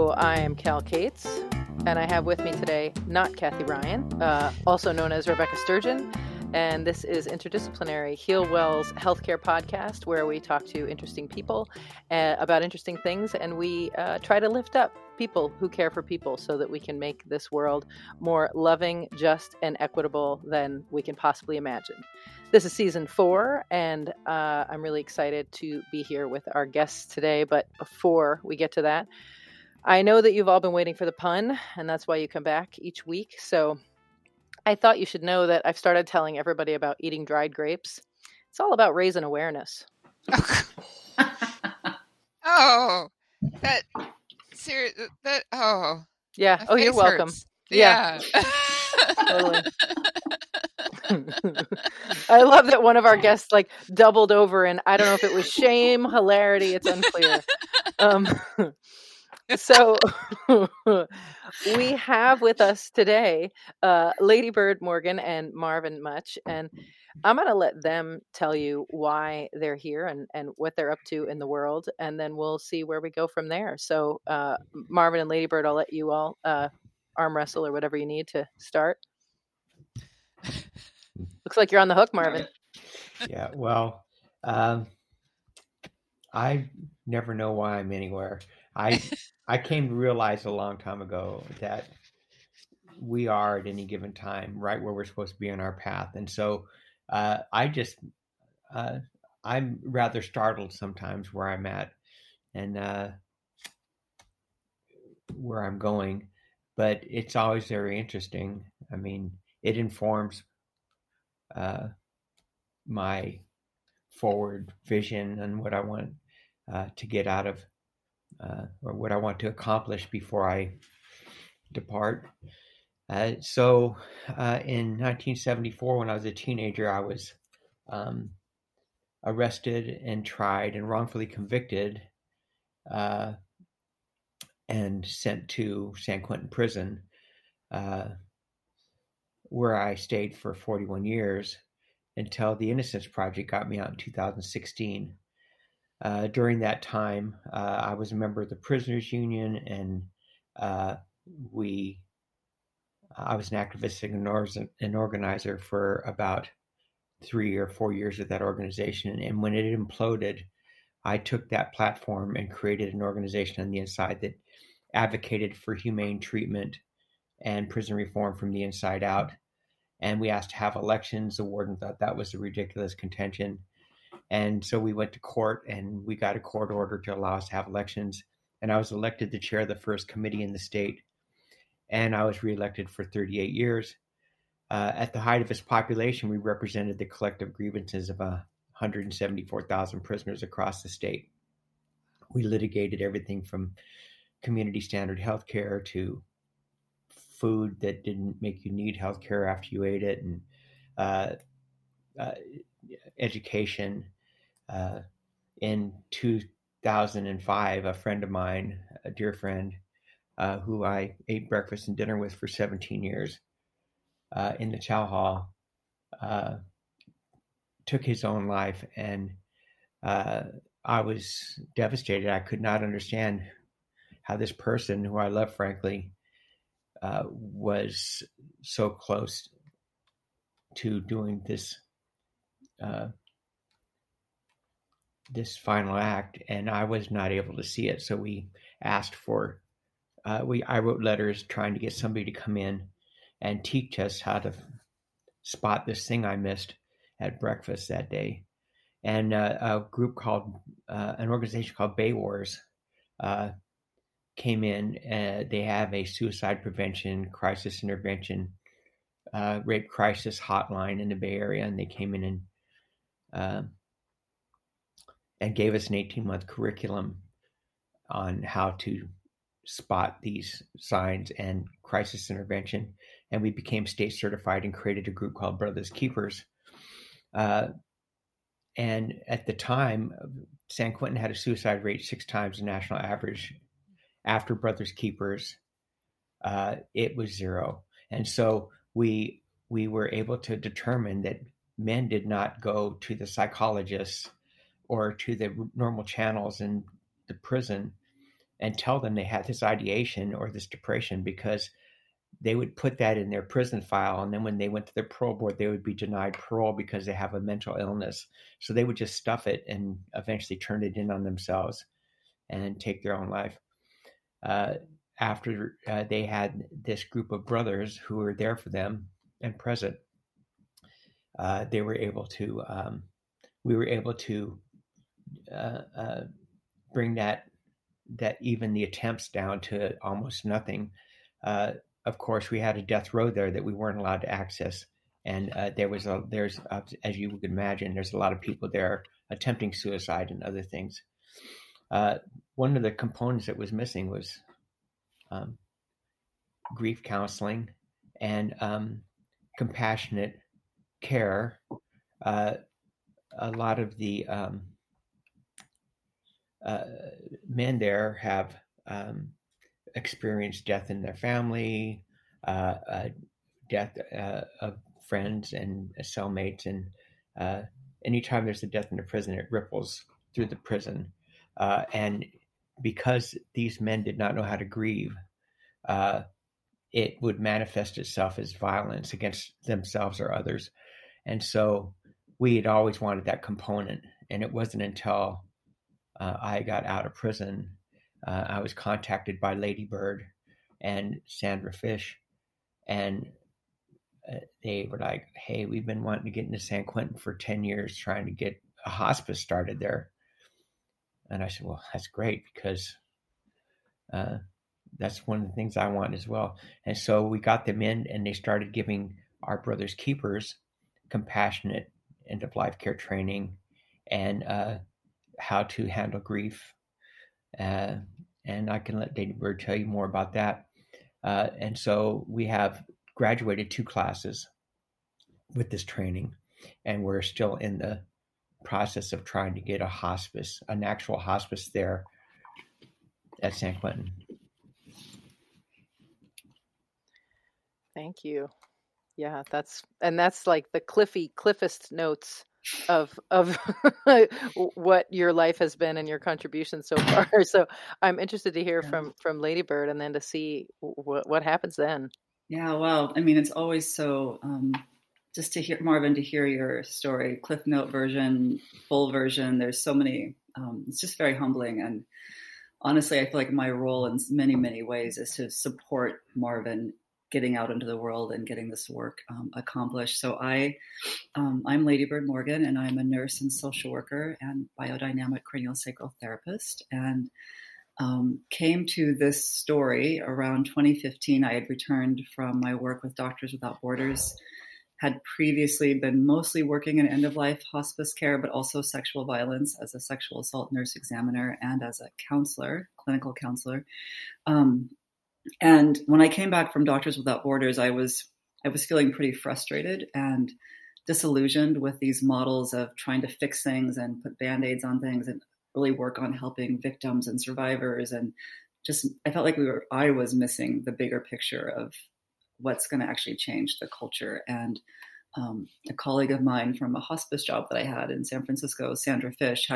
Hello, I am Cal Cates, and I have with me today not Kathy Ryan, also known as Rebecca Sturgeon, and this is Interdisciplinary, Heal Well's healthcare podcast, where we talk to interesting people about interesting things, and we try to lift up people who care for people so that we can make this world more loving, just, and equitable than we can possibly imagine. This is season 4, and I'm really excited to be here with our guests today, but before we get to that, I know that you've all been waiting for the pun, and that's why you come back each week. So I thought you should know that I've started telling everybody about eating dried grapes. It's all about raising awareness. Oh, that seriously. That, oh, yeah. Oh, you're welcome. Hurts. Yeah. Totally. I love that one of our guests like doubled over, and I don't know if it was shame, hilarity. It's unclear. So we have with us today Lady Bird Morgan and Marvin Much, and I'm going to let them tell you why they're here and what they're up to in the world, and then we'll see where we go from there. So Marvin and Lady Bird, I'll let you all arm wrestle or whatever you need to start. Looks like you're on the hook, Marvin. Yeah, well, I never know why I'm anywhere. I came to realize a long time ago that we are at any given time right where we're supposed to be on our path. And so I'm rather startled sometimes where I'm at and where I'm going, but it's always very interesting. I mean, it informs my forward vision and what I want to get out of or what I want to accomplish before I depart. So in 1974, when I was a teenager, I was arrested and tried and wrongfully convicted and sent to San Quentin prison, where I stayed for 41 years until the Innocence Project got me out in 2016. During that time, I was a member of the Prisoners Union, and I was an activist and an organizer for about 3 or 4 years of that organization. And when it imploded, I took that platform and created an organization on the inside that advocated for humane treatment and prison reform from the inside out. And we asked to have elections. The warden thought that was a ridiculous contention. And so we went to court and we got a court order to allow us to have elections. And I was elected the chair of the first committee in the state. And I was reelected for 38 years. At the height of its population, we represented the collective grievances of 174,000 prisoners across the state. We litigated everything from community standard health care to food that didn't make you need health care after you ate it, and education. In 2005, a friend of mine, a dear friend, who I ate breakfast and dinner with for 17 years in the Chow Hall, took his own life. And I was devastated. I could not understand how this person, who I love, frankly, was so close to doing this final act, and I was not able to see it. So we asked for, I wrote letters trying to get somebody to come in and teach us how to spot this thing I missed at breakfast that day. And a group called, an organization called Bay Wars came in. They have a suicide prevention, crisis intervention, rape crisis hotline in the Bay Area. And they came in and gave us an 18-month curriculum on how to spot these signs and crisis intervention. And we became state certified and created a group called Brothers Keepers. And at the time, San Quentin had a suicide rate 6 times the national average. After Brothers Keepers, it was 0. And so we were able to determine that men did not go to the psychologists or to the normal channels in the prison and tell them they had this ideation or this depression, because they would put that in their prison file. And then when they went to their parole board, they would be denied parole because they have a mental illness. So they would just stuff it and eventually turn it in on themselves and take their own life. After they had this group of brothers who were there for them and present, they were able to, we were able to bring that even the attempts down to almost nothing. Of course, we had a death row there that we weren't allowed to access, and there's as you could imagine, there's a lot of people there attempting suicide and other things. One of the components that was missing was grief counseling and compassionate care. A lot of the men there have experienced death in their family, death of friends and cellmates, and anytime there's a death in the prison, it ripples through the prison. And because these men did not know how to grieve, it would manifest itself as violence against themselves or others. And so we had always wanted that component, and it wasn't until I got out of prison, I was contacted by Lady Bird and Sandra Fish, and they were like, "Hey, we've been wanting to get into San Quentin for 10 years, trying to get a hospice started there." And I said, "Well, that's great, because that's one of the things I want as well." And so we got them in, and they started giving our Brothers Keepers compassionate end-of-life care training and how to handle grief. And I can let Lady Bird tell you more about that. And so we have graduated 2 classes with this training, and we're still in the process of trying to get a hospice, an actual hospice there at San Quentin. Thank you. Yeah, that's like the cliffest notes of what your life has been and your contribution so far. So I'm interested to hear from Lady Bird, and then to see what happens then. Yeah, well, I mean, it's always so, just to hear, Marvin, to hear your story, Cliff Note version, full version, there's so many, it's just very humbling. And honestly, I feel like my role in many, many ways is to support Marvin getting out into the world and getting this work accomplished. So I'm Lady Bird Morgan, and I'm a nurse and social worker and biodynamic craniosacral therapist, and came to this story around 2015. I had returned from my work with Doctors Without Borders, had previously been mostly working in end-of-life hospice care, but also sexual violence as a sexual assault nurse examiner and as a counselor, clinical counselor. And when I came back from Doctors Without Borders, I was feeling pretty frustrated and disillusioned with these models of trying to fix things and put Band-Aids on things and really work on helping victims and survivors. And just, I felt like I was missing the bigger picture of what's going to actually change the culture. And a colleague of mine from a hospice job that I had in San Francisco, Sandra Fish,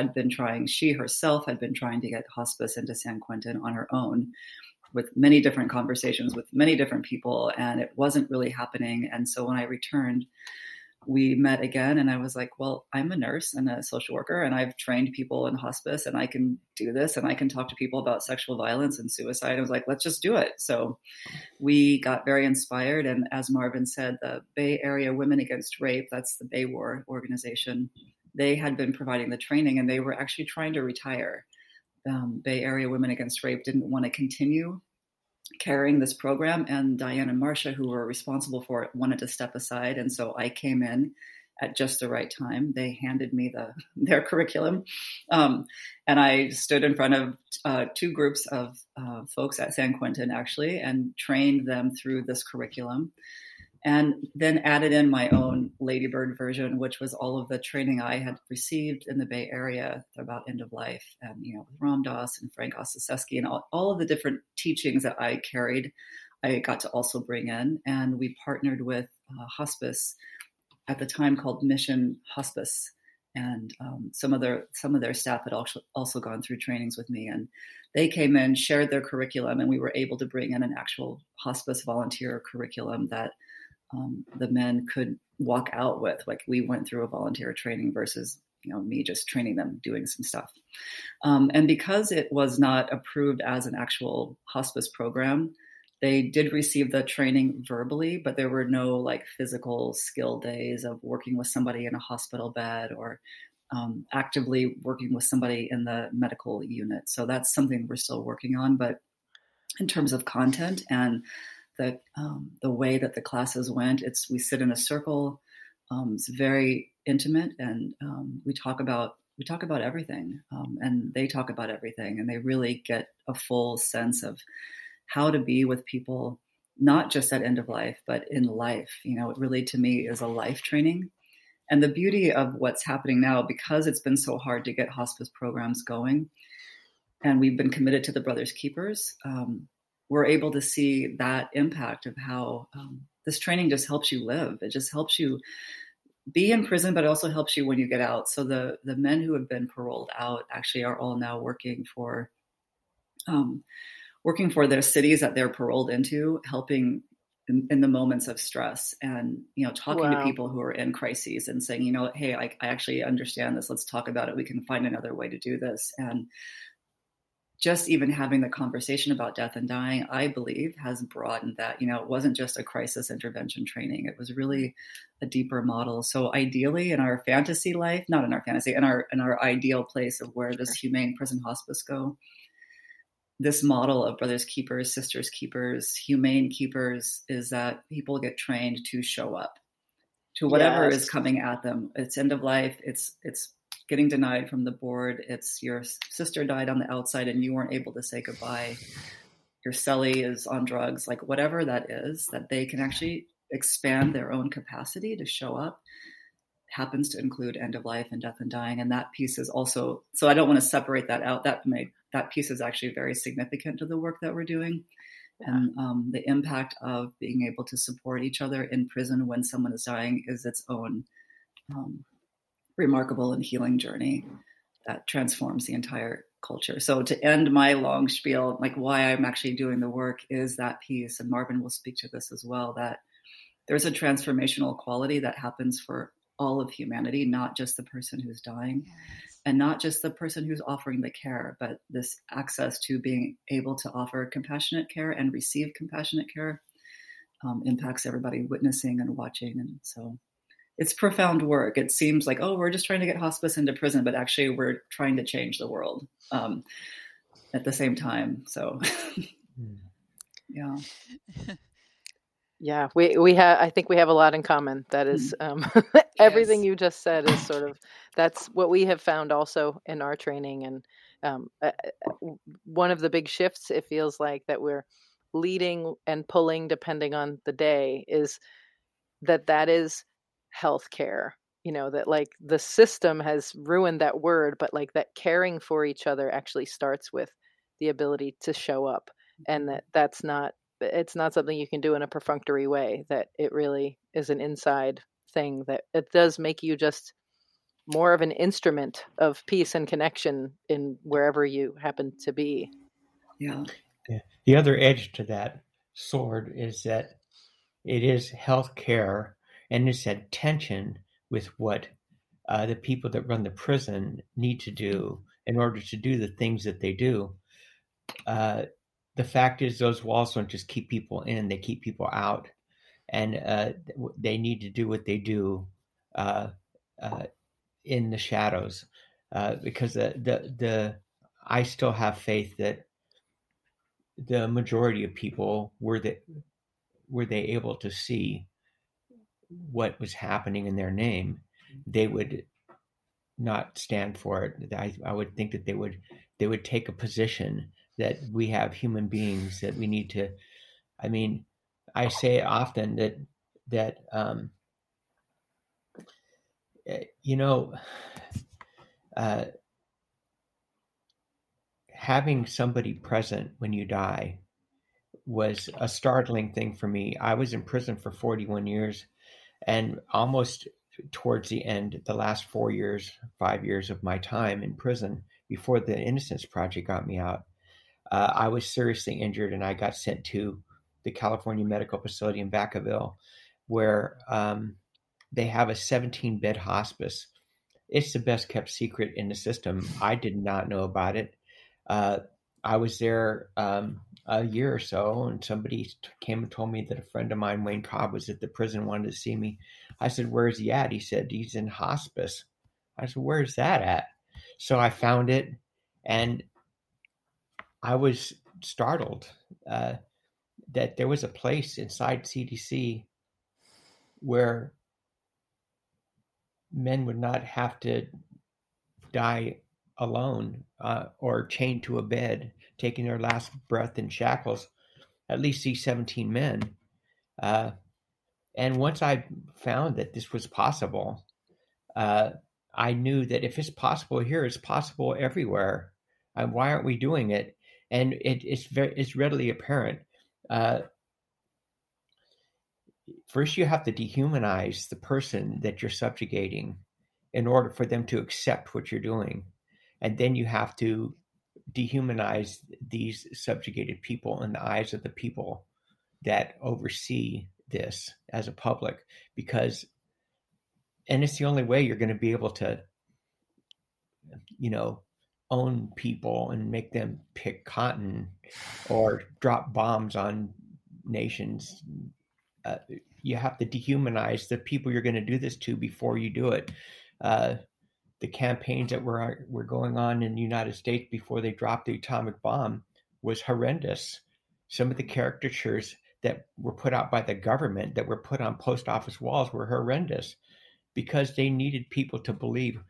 she herself had been trying to get hospice into San Quentin on her own, with many different conversations with many different people, and it wasn't really happening. And so when I returned, we met again, and I was like, well, I'm a nurse and a social worker, and I've trained people in hospice, and I can do this, and I can talk to people about sexual violence and suicide. I was like, let's just do it. So we got very inspired. And as Marvin said, the Bay Area Women Against Rape, that's the BAWAR organization, they had been providing the training, and they were actually trying to retire. Bay Area Women Against Rape didn't want to continue carrying this program, and Diane and Marcia, who were responsible for it, wanted to step aside. And so I came in at just the right time. They handed me their curriculum, and I stood in front of 2 groups of folks at San Quentin, actually, and trained them through this curriculum, and then added in my own Lady Bird version, which was all of the training I had received in the Bay Area about end of life, and with Ram Dass and Frank Ossiseski, and all of the different teachings that I carried, I got to also bring in. And we partnered with hospice at the time called Mission Hospice, And some of their staff had also gone through trainings with me, and they came in, shared their curriculum, and we were able to bring in an actual hospice volunteer curriculum that the men could walk out with. Like, we went through a volunteer training versus, you know, me just training them doing some stuff. And because it was not approved as an actual hospice program, they did receive the training verbally, but there were no like physical skill days of working with somebody in a hospital bed or actively working with somebody in the medical unit. So that's something we're still working on. But in terms of content and the way that the classes went, we sit in a circle. It's very intimate, and we talk about everything, and they talk about everything, and they really get a full sense of how to be with people, not just at end of life, but in life. You know, it really, to me, is a life training. And the beauty of what's happening now, because it's been so hard to get hospice programs going, and we've been committed to the Brothers Keepers, we're able to see that impact of how this training just helps you live. It just helps you be in prison, but it also helps you when you get out. So the men who have been paroled out actually are all now working for their cities that they're paroled into, helping in the moments of stress, and, you know, talking to people who are in crises and saying, you know, hey, I actually understand this. Let's talk about it. We can find another way to do this. And just even having the conversation about death and dying, I believe, has broadened that. You know, it wasn't just a crisis intervention training. It was really a deeper model. So ideally in our ideal place of where does Humane Prison Hospice go, this model of Brothers Keepers, Sisters Keepers, Humane Keepers is that people get trained to show up to whatever is coming at them. It's end of life. It's getting denied from the board. It's your sister died on the outside and you weren't able to say goodbye. Your cellie is on drugs, like whatever that is, that they can actually expand their own capacity to show up. Happens to include end of life and death and dying. And that piece is also, so I don't want to separate that out. That piece is actually very significant to the work that we're doing. Yeah. And the impact of being able to support each other in prison when someone is dying is its own remarkable and healing journey that transforms the entire culture. So to end my long spiel, like why I'm actually doing the work is that piece. And Marvin will speak to this as well, that there's a transformational quality that happens for all of humanity, not just the person who's dying and not just the person who's offering the care, but this access to being able to offer compassionate care and receive compassionate care impacts everybody witnessing and watching. And so it's profound work. It seems like, oh, we're just trying to get hospice into prison, but actually we're trying to change the world at the same time. So, yeah. Yeah, we have. I think we have a lot in common. That is everything you just said is sort of, that's what we have found also in our training. And one of the big shifts, it feels like, that we're leading and pulling depending on the day is that is healthcare. You know, that like the system has ruined that word, but like that caring for each other actually starts with the ability to show up, and that's not something you can do in a perfunctory way, that it really is an inside thing, that it does make you just more of an instrument of peace and connection in wherever you happen to be. Yeah. The other edge to that sword is that it is health care, and it's that tension with what the people that run the prison need to do in order to do the things that they do. The fact is, those walls don't just keep people in, they keep people out, and they need to do what they do in the shadows, because I still have faith that the majority of people were they able to see what was happening in their name, they would not stand for it. I would think that they would take a position that we have human beings that we need to, I mean, I say often that having somebody present when you die was a startling thing for me. I was in prison for 41 years and almost towards the end, the last 5 years of my time in prison before the Innocence Project got me out, I was seriously injured and I got sent to the California Medical Facility in Vacaville, where they have a 17-bed hospice. It's the best kept secret in the system. I did not know about it. I was there a year or so, and somebody came and told me that a friend of mine, Wayne Cobb, was at the prison, wanted to see me. I said, "Where is he at?" He said, "He's in hospice." I said, "Where is that at?" So I found it, and I was startled that there was a place inside CDC where men would not have to die alone or chained to a bed, taking their last breath in shackles, at least these 17 men. And once I found that this was possible, I knew that if it's possible here, it's possible everywhere. Why aren't we doing it? And it's readily apparent. First, you have to dehumanize the person that you're subjugating in order for them to accept what you're doing. And then you have to dehumanize these subjugated people in the eyes of the people that oversee this as a public, because, and it's the only way you're going to be able to, you know, own people and make them pick cotton or drop bombs on nations. You have to dehumanize the people you're going to do this to before you do it. The campaigns that were going on in the United States before they dropped the atomic bomb was horrendous. Some of the caricatures that were put out by the government that were put on post office walls were horrendous because they needed people to believe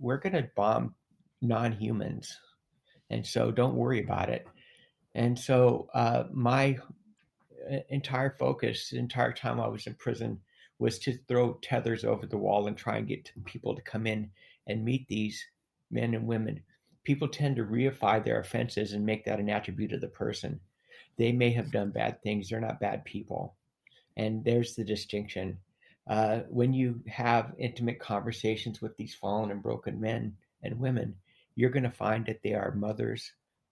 we're going to bomb non-humans. And so don't worry about it. And so my entire focus, the entire time I was in prison, was to throw tethers over the wall and try and get people to come in and meet these men and women. People tend to reify their offenses and make that an attribute of the person. They may have done bad things. They're not bad people. And there's the distinction. When you have intimate conversations with these fallen and broken men and women, you're going to find that they are mothers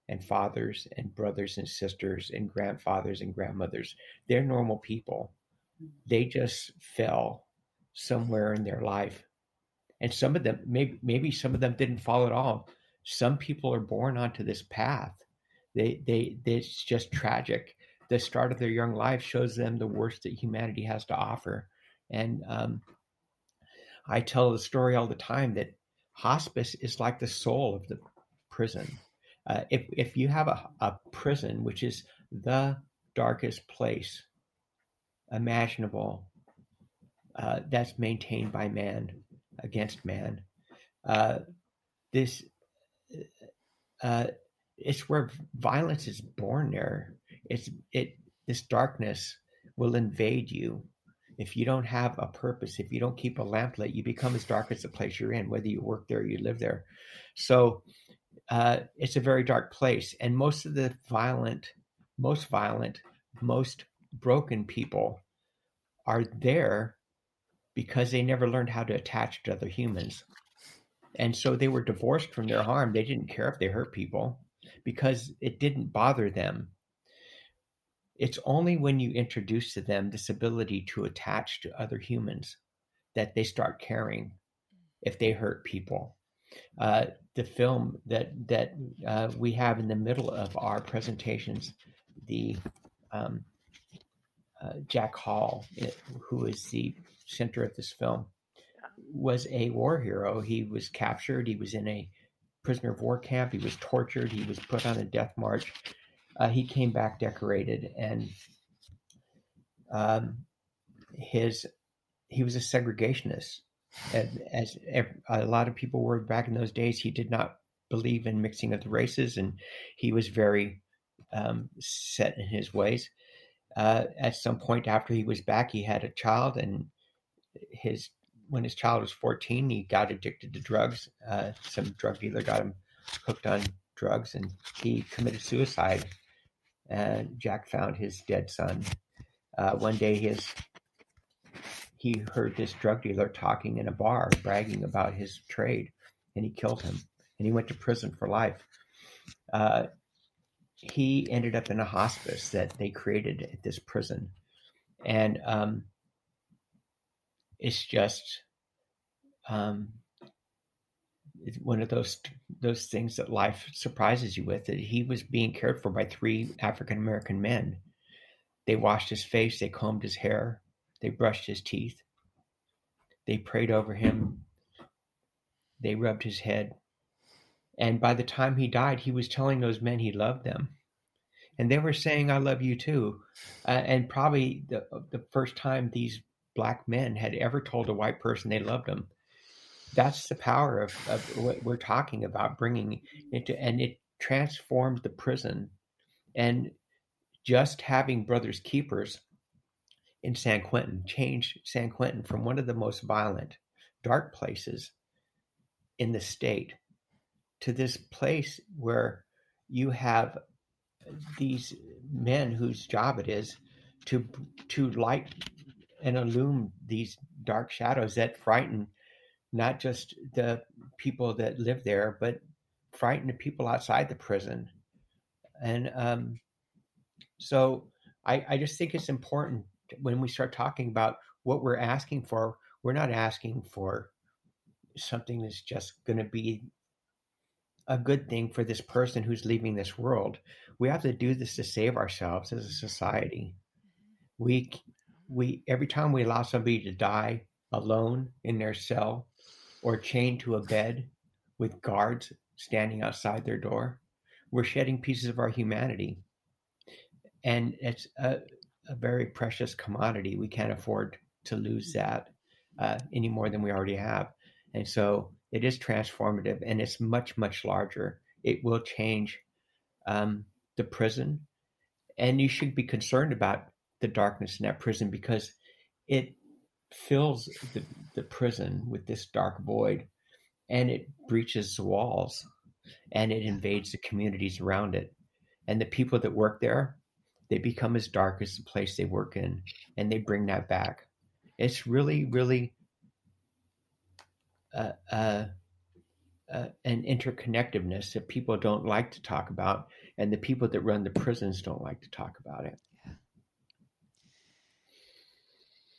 and fathers and brothers and sisters and grandfathers and grandmothers. They're normal people. They just fell somewhere in their life. And some of them, maybe some of them didn't fall at all. Some people are born onto this path. It's just tragic. The start of their young life shows them the worst that humanity has to offer. And I tell the story all the time that hospice is like the soul of the prison. If you have a prison, which is the darkest place imaginable, that's maintained by man against man. It's where violence is born there. This darkness will invade you. If you don't have a purpose, if you don't keep a lamp lit, you become as dark as the place you're in, whether you work there or you live there. So it's a very dark place. And most of the violent, most broken people are there because they never learned how to attach to other humans. And so they were divorced from their harm. They didn't care if they hurt people because it didn't bother them. It's only when you introduce to them this ability to attach to other humans that they start caring if they hurt people. The film that we have in the middle of our presentations, the Jack Hall, who is the center of this film, was a war hero. He was captured. He was in a prisoner of war camp. He was tortured. He was put on a death march. He came back decorated, and he was a segregationist. As a lot of people were back in those days, he did not believe in mixing of the races, and he was very set in his ways. At some point after he was back, he had a child, and when his child was 14, he got addicted to drugs. Some drug dealer got him hooked on drugs, and he committed suicide. And Jack found his dead son. One day, he heard this drug dealer talking in a bar, bragging about his trade, and he killed him. And he went to prison for life. He ended up in a hospice that they created at this prison. And it's just it's one of those things that life surprises you with. That he was being cared for by three African-American men. They washed his face. They combed his hair. They brushed his teeth. They prayed over him. They rubbed his head. And by the time he died, he was telling those men he loved them. And they were saying, I love you too. And probably the first time these black men had ever told a white person they loved them. That's the power of what we're talking about, bringing it to, and it transformed the prison. And just having Brothers Keepers in San Quentin changed San Quentin from one of the most violent, dark places in the state to this place where you have these men whose job it is to light and illume these dark shadows that frighten not just the people that live there, but frighten the people outside the prison. And so I just think it's important when we start talking about what we're asking for, we're not asking for something that's just going to be a good thing for this person who's leaving this world. We have to do this to save ourselves as a society. We every time we allow somebody to die alone in their cell or chained to a bed with guards standing outside their door, we're shedding pieces of our humanity. And it's a very precious commodity. We can't afford to lose that any more than we already have. And so it is transformative, and it's much, much larger. It will change the prison. And you should be concerned about the darkness in that prison, because it fills the prison with this dark void, and it breaches the walls, and it invades the communities around it. And the people that work there, they become as dark as the place they work in, and they bring that back. It's really, really an interconnectedness that people don't like to talk about, and the people that run the prisons don't like to talk about it.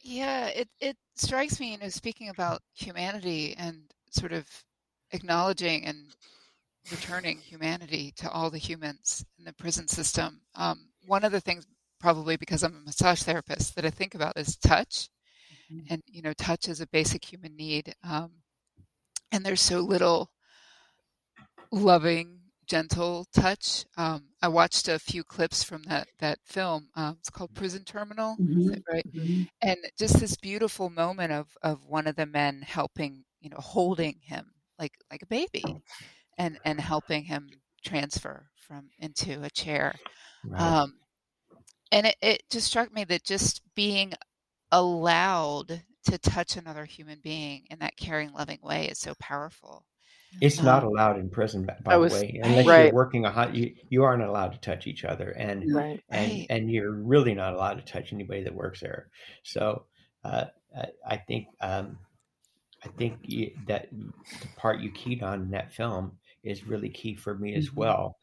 Yeah, it strikes me, speaking about humanity and sort of acknowledging and returning humanity to all the humans in the prison system. One of the things, probably because I'm a massage therapist, that I think about is touch. Mm-hmm. And, touch is a basic human need. And there's so little loving, gentle touch. I watched a few clips from that film. It's called Prison Terminal, mm-hmm. Is that right? Mm-hmm. And just this beautiful moment of one of the men helping, holding him like a baby, and helping him transfer into a chair. Right. And it just struck me that just being allowed to touch another human being in that caring, loving way is so powerful. It's not allowed in prison, by the way, unless you're working you aren't allowed to touch each other, and you're really not allowed to touch anybody that works there. So I think that the part you keyed on in that film is really key for me as well.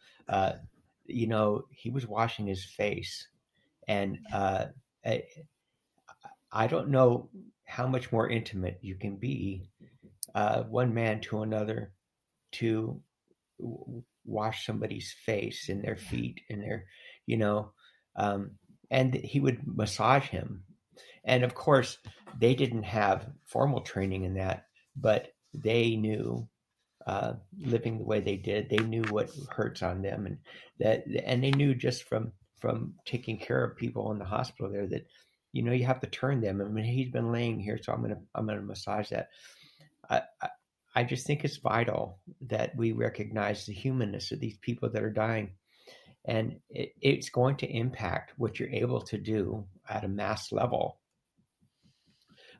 He was washing his face, and I don't know how much more intimate you can be, one man to another, to wash somebody's face and their feet and their, and he would massage him. And of course, they didn't have formal training in that, but they knew, living the way they did, they knew what hurts on them, and they knew just from taking care of people in the hospital there that, you have to turn them. I mean, he's been laying here, so I'm gonna massage that. I just think it's vital that we recognize the humanness of these people that are dying, and it's going to impact what you're able to do at a mass level.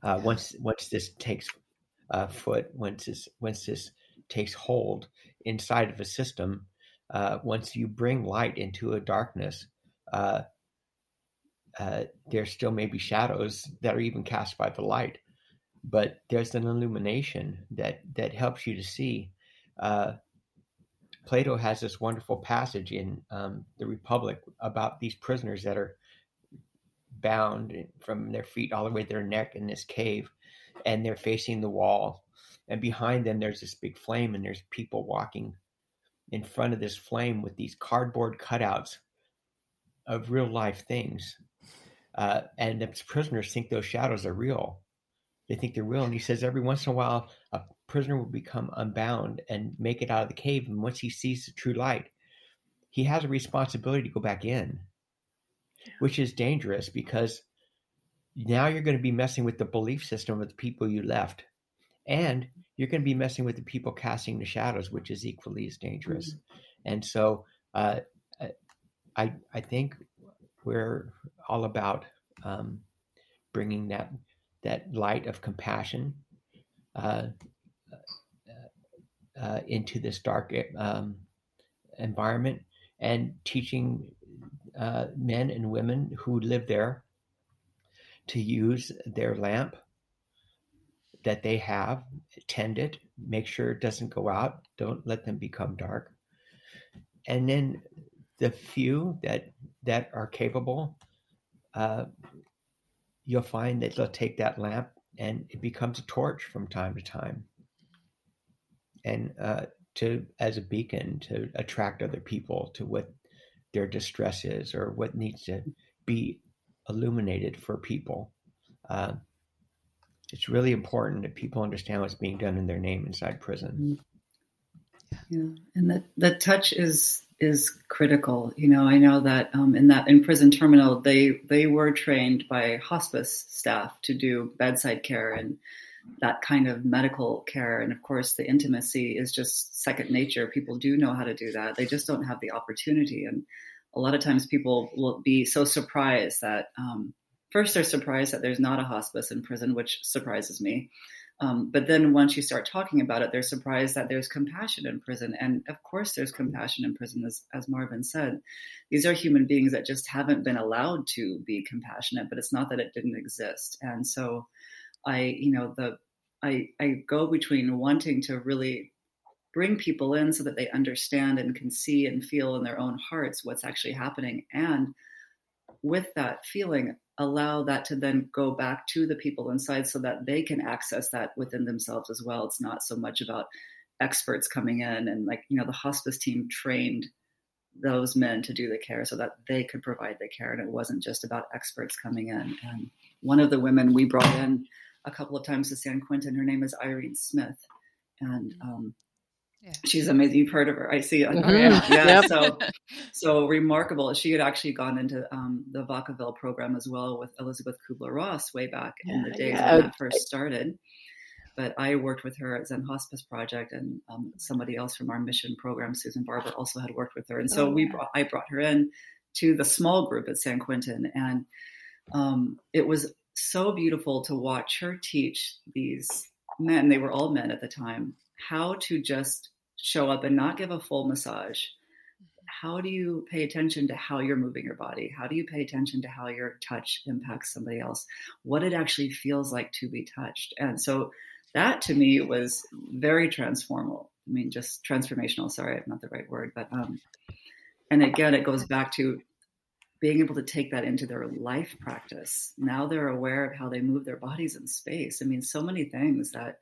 Once this takes foot, once this takes hold inside of a system, once you bring light into a darkness, there still may be shadows that are even cast by the light, but there's an illumination that helps you to see. Plato has this wonderful passage in the Republic about these prisoners that are bound from their feet all the way to their neck in this cave, and they're facing the wall, and behind them there's this big flame, and there's people walking in front of this flame with these cardboard cutouts of real life things. And the prisoners think those shadows are real. They think they're real. And he says every once in a while, a prisoner will become unbound and make it out of the cave. And once he sees the true light, he has a responsibility to go back in, which is dangerous because now you're going to be messing with the belief system of the people you left. And you're going to be messing with the people casting the shadows, which is equally as dangerous. Mm-hmm. And so I think we're all about bringing that light of compassion into this dark environment, and teaching men and women who live there to use their lamp that they have, tend it, make sure it doesn't go out, don't let them become dark. And then the few that are capable, you'll find that they'll take that lamp and it becomes a torch from time to time, and as a beacon to attract other people to what their distress is or what needs to be illuminated for people. It's really important that people understand what's being done in their name inside prison. Yeah, and that touch is critical. You know, I know that in Prison Terminal, they were trained by hospice staff to do bedside care and that kind of medical care. And of course, the intimacy is just second nature. People do know how to do that. They just don't have the opportunity. And a lot of times people will be so surprised that, first, they're surprised that there's not a hospice in prison, which surprises me. But then once you start talking about it, they're surprised that there's compassion in prison. And of course, there's compassion in prison, as Marvin said. These are human beings that just haven't been allowed to be compassionate, but it's not that it didn't exist. And so I go between wanting to really bring people in so that they understand and can see and feel in their own hearts what's actually happening. And with that feeling, allow that to then go back to the people inside so that they can access that within themselves as well. It's not so much about experts coming in and the hospice team trained those men to do the care so that they could provide the care. And it wasn't just about experts coming in. And one of the women we brought in a couple of times to San Quentin, her name is Irene Smith. And, yeah. She's amazing. You've heard of her. I see it. Mm-hmm. Yeah. Yep. So remarkable. She had actually gone into the Vacaville program as well with Elizabeth Kübler-Ross way back in the days when that first started. But I worked with her at Zen Hospice Project, and somebody else from our mission program, Susan Barber, also had worked with her. And so I brought her in to the small group at San Quentin, and it was so beautiful to watch her teach these men. They were all men at the time. How to just show up and not give a full massage. How do you pay attention to how you're moving your body? How do you pay attention to how your touch impacts somebody else? What it actually feels like to be touched. And so that to me was very transformational. I mean, just transformational. Sorry, not the right word. But, and again, it goes back to being able to take that into their life practice. Now they're aware of how they move their bodies in space. I mean, so many things that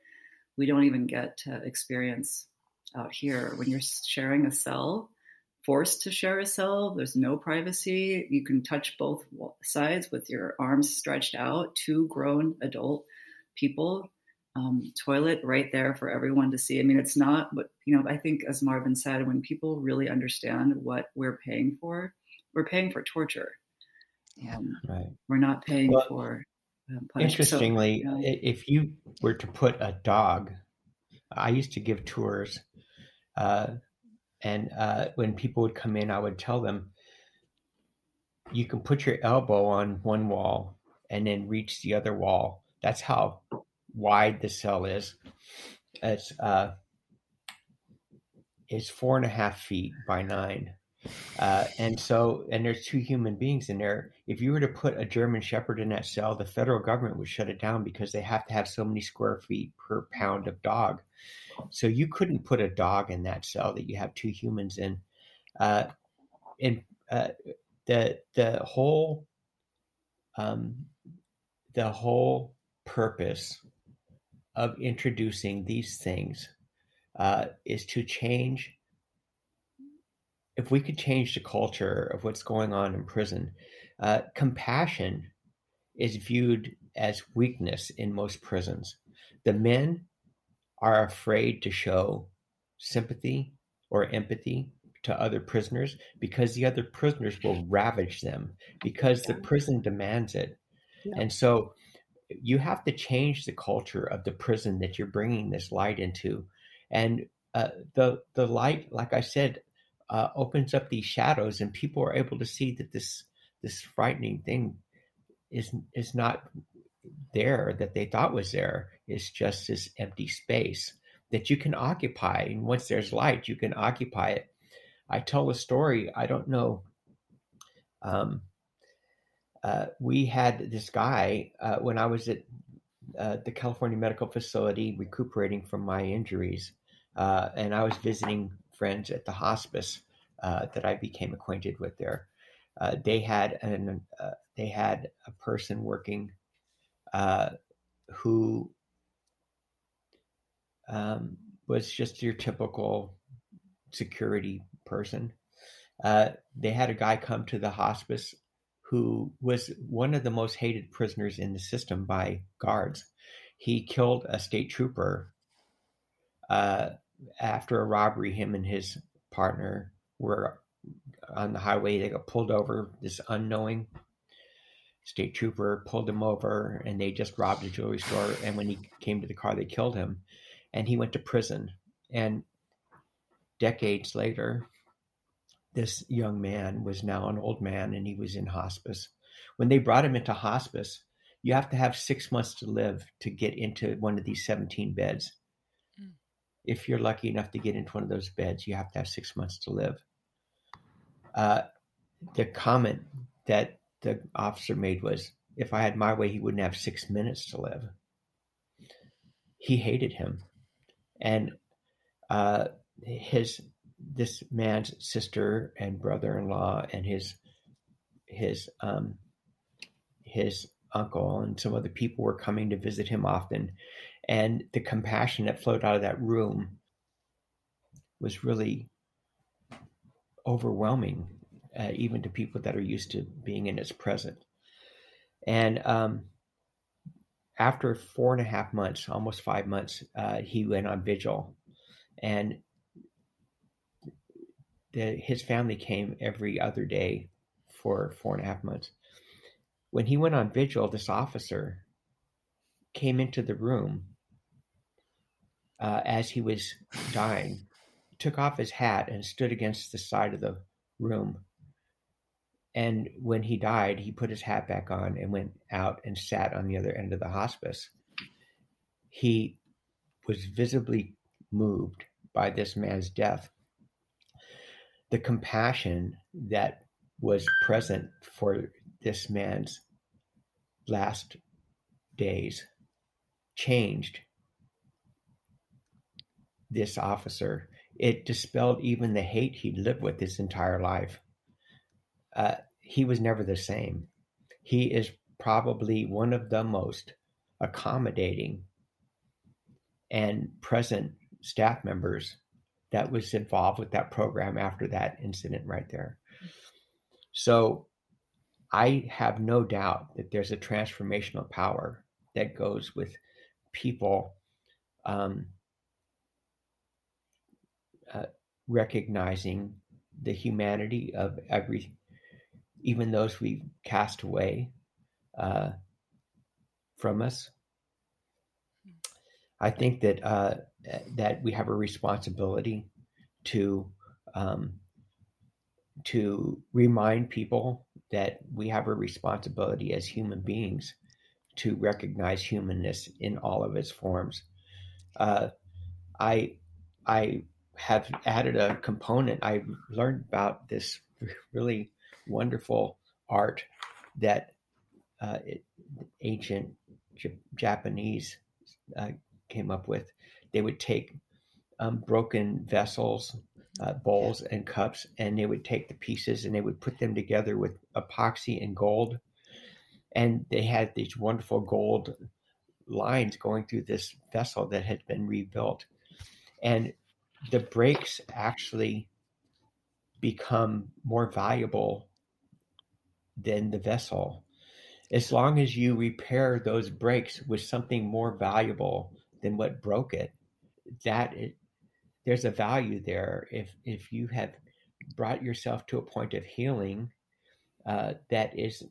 we don't even get to experience out here. When you're sharing a cell, forced to share a cell, there's no privacy. You can touch both sides with your arms stretched out, 2 grown adult people, toilet right there for everyone to see. I mean, it's not, but I think as Marvin said, when people really understand what we're paying for torture. Yeah. Right. We're not paying for... Interestingly, if you were to put a dog, I used to give tours, and when people would come in, I would tell them, you can put your elbow on one wall and then reach the other wall. That's how wide the cell is. It's 4.5 feet by 9. And there's two human beings in there. If you were to put a German Shepherd in that cell, the federal government would shut it down because they have to have so many square feet per pound of dog. So you couldn't put a dog in that cell that you have two humans in. The whole purpose of introducing these things is to change. If we could change the culture of what's going on in prison, compassion is viewed as weakness in most prisons. The men are afraid to show sympathy or empathy to other prisoners because the other prisoners will ravage them because the prison demands it. Yeah. And so you have to change the culture of the prison that you're bringing this light into. And the light, like I said, opens up these shadows, and people are able to see that this frightening thing is not there that they thought was there. It's just this empty space that you can occupy. And once there's light, you can occupy it. I tell a story. I don't know. We had this guy when I was at the California Medical Facility recuperating from my injuries, and I was visiting friends at the hospice that I became acquainted with there. They had a person working who was just your typical security person. They had a guy come to the hospice who was one of the most hated prisoners in the system by guards. He killed a state trooper after a robbery. Him and his partner were on the highway. They got pulled over. This unknowing state trooper pulled him over, and they just robbed a jewelry store. And when he came to the car, they killed him, and he went to prison. And decades later, this young man was now an old man, and he was in hospice. When they brought him into hospice, you have to have 6 months to live to get into one of these 17 beds. If you're lucky enough to get into one of those beds, you have to have 6 months to live. The comment that the officer made was, if I had my way, he wouldn't have 6 minutes to live. He hated him. And this man's sister and brother-in-law and his uncle and some other people were coming to visit him often. And the compassion that flowed out of that room was really overwhelming, even to people that are used to being in its present. And after 4.5 months, almost 5 months, he went on vigil. And his family came every other day for 4.5 months. When he went on vigil, this officer came into the room as he was dying, took off his hat, and stood against the side of the room. And when he died, he put his hat back on and went out and sat on the other end of the hospice. He was visibly moved by this man's death. The compassion that was present for this man's last days changed this officer. It dispelled even the hate he'd lived with his entire life. He was never the same. He is probably one of the most accommodating and present staff members that was involved with that program after that incident right there. So I have no doubt that there's a transformational power that goes with people recognizing the humanity of even those we cast away from us. I think that that we have a responsibility to remind people that we have a responsibility as human beings to recognize humanness in all of its forms. I have added a component. I learned about this really wonderful art that ancient Japanese came up with. They would take broken vessels, bowls and cups, and they would take the pieces and they would put them together with epoxy and gold. And they had these wonderful gold lines going through this vessel that had been rebuilt. And the breaks actually become more valuable than the vessel, as long as you repair those breaks with something more valuable than what broke it. There's a value there. If you have brought yourself to a point of healing that is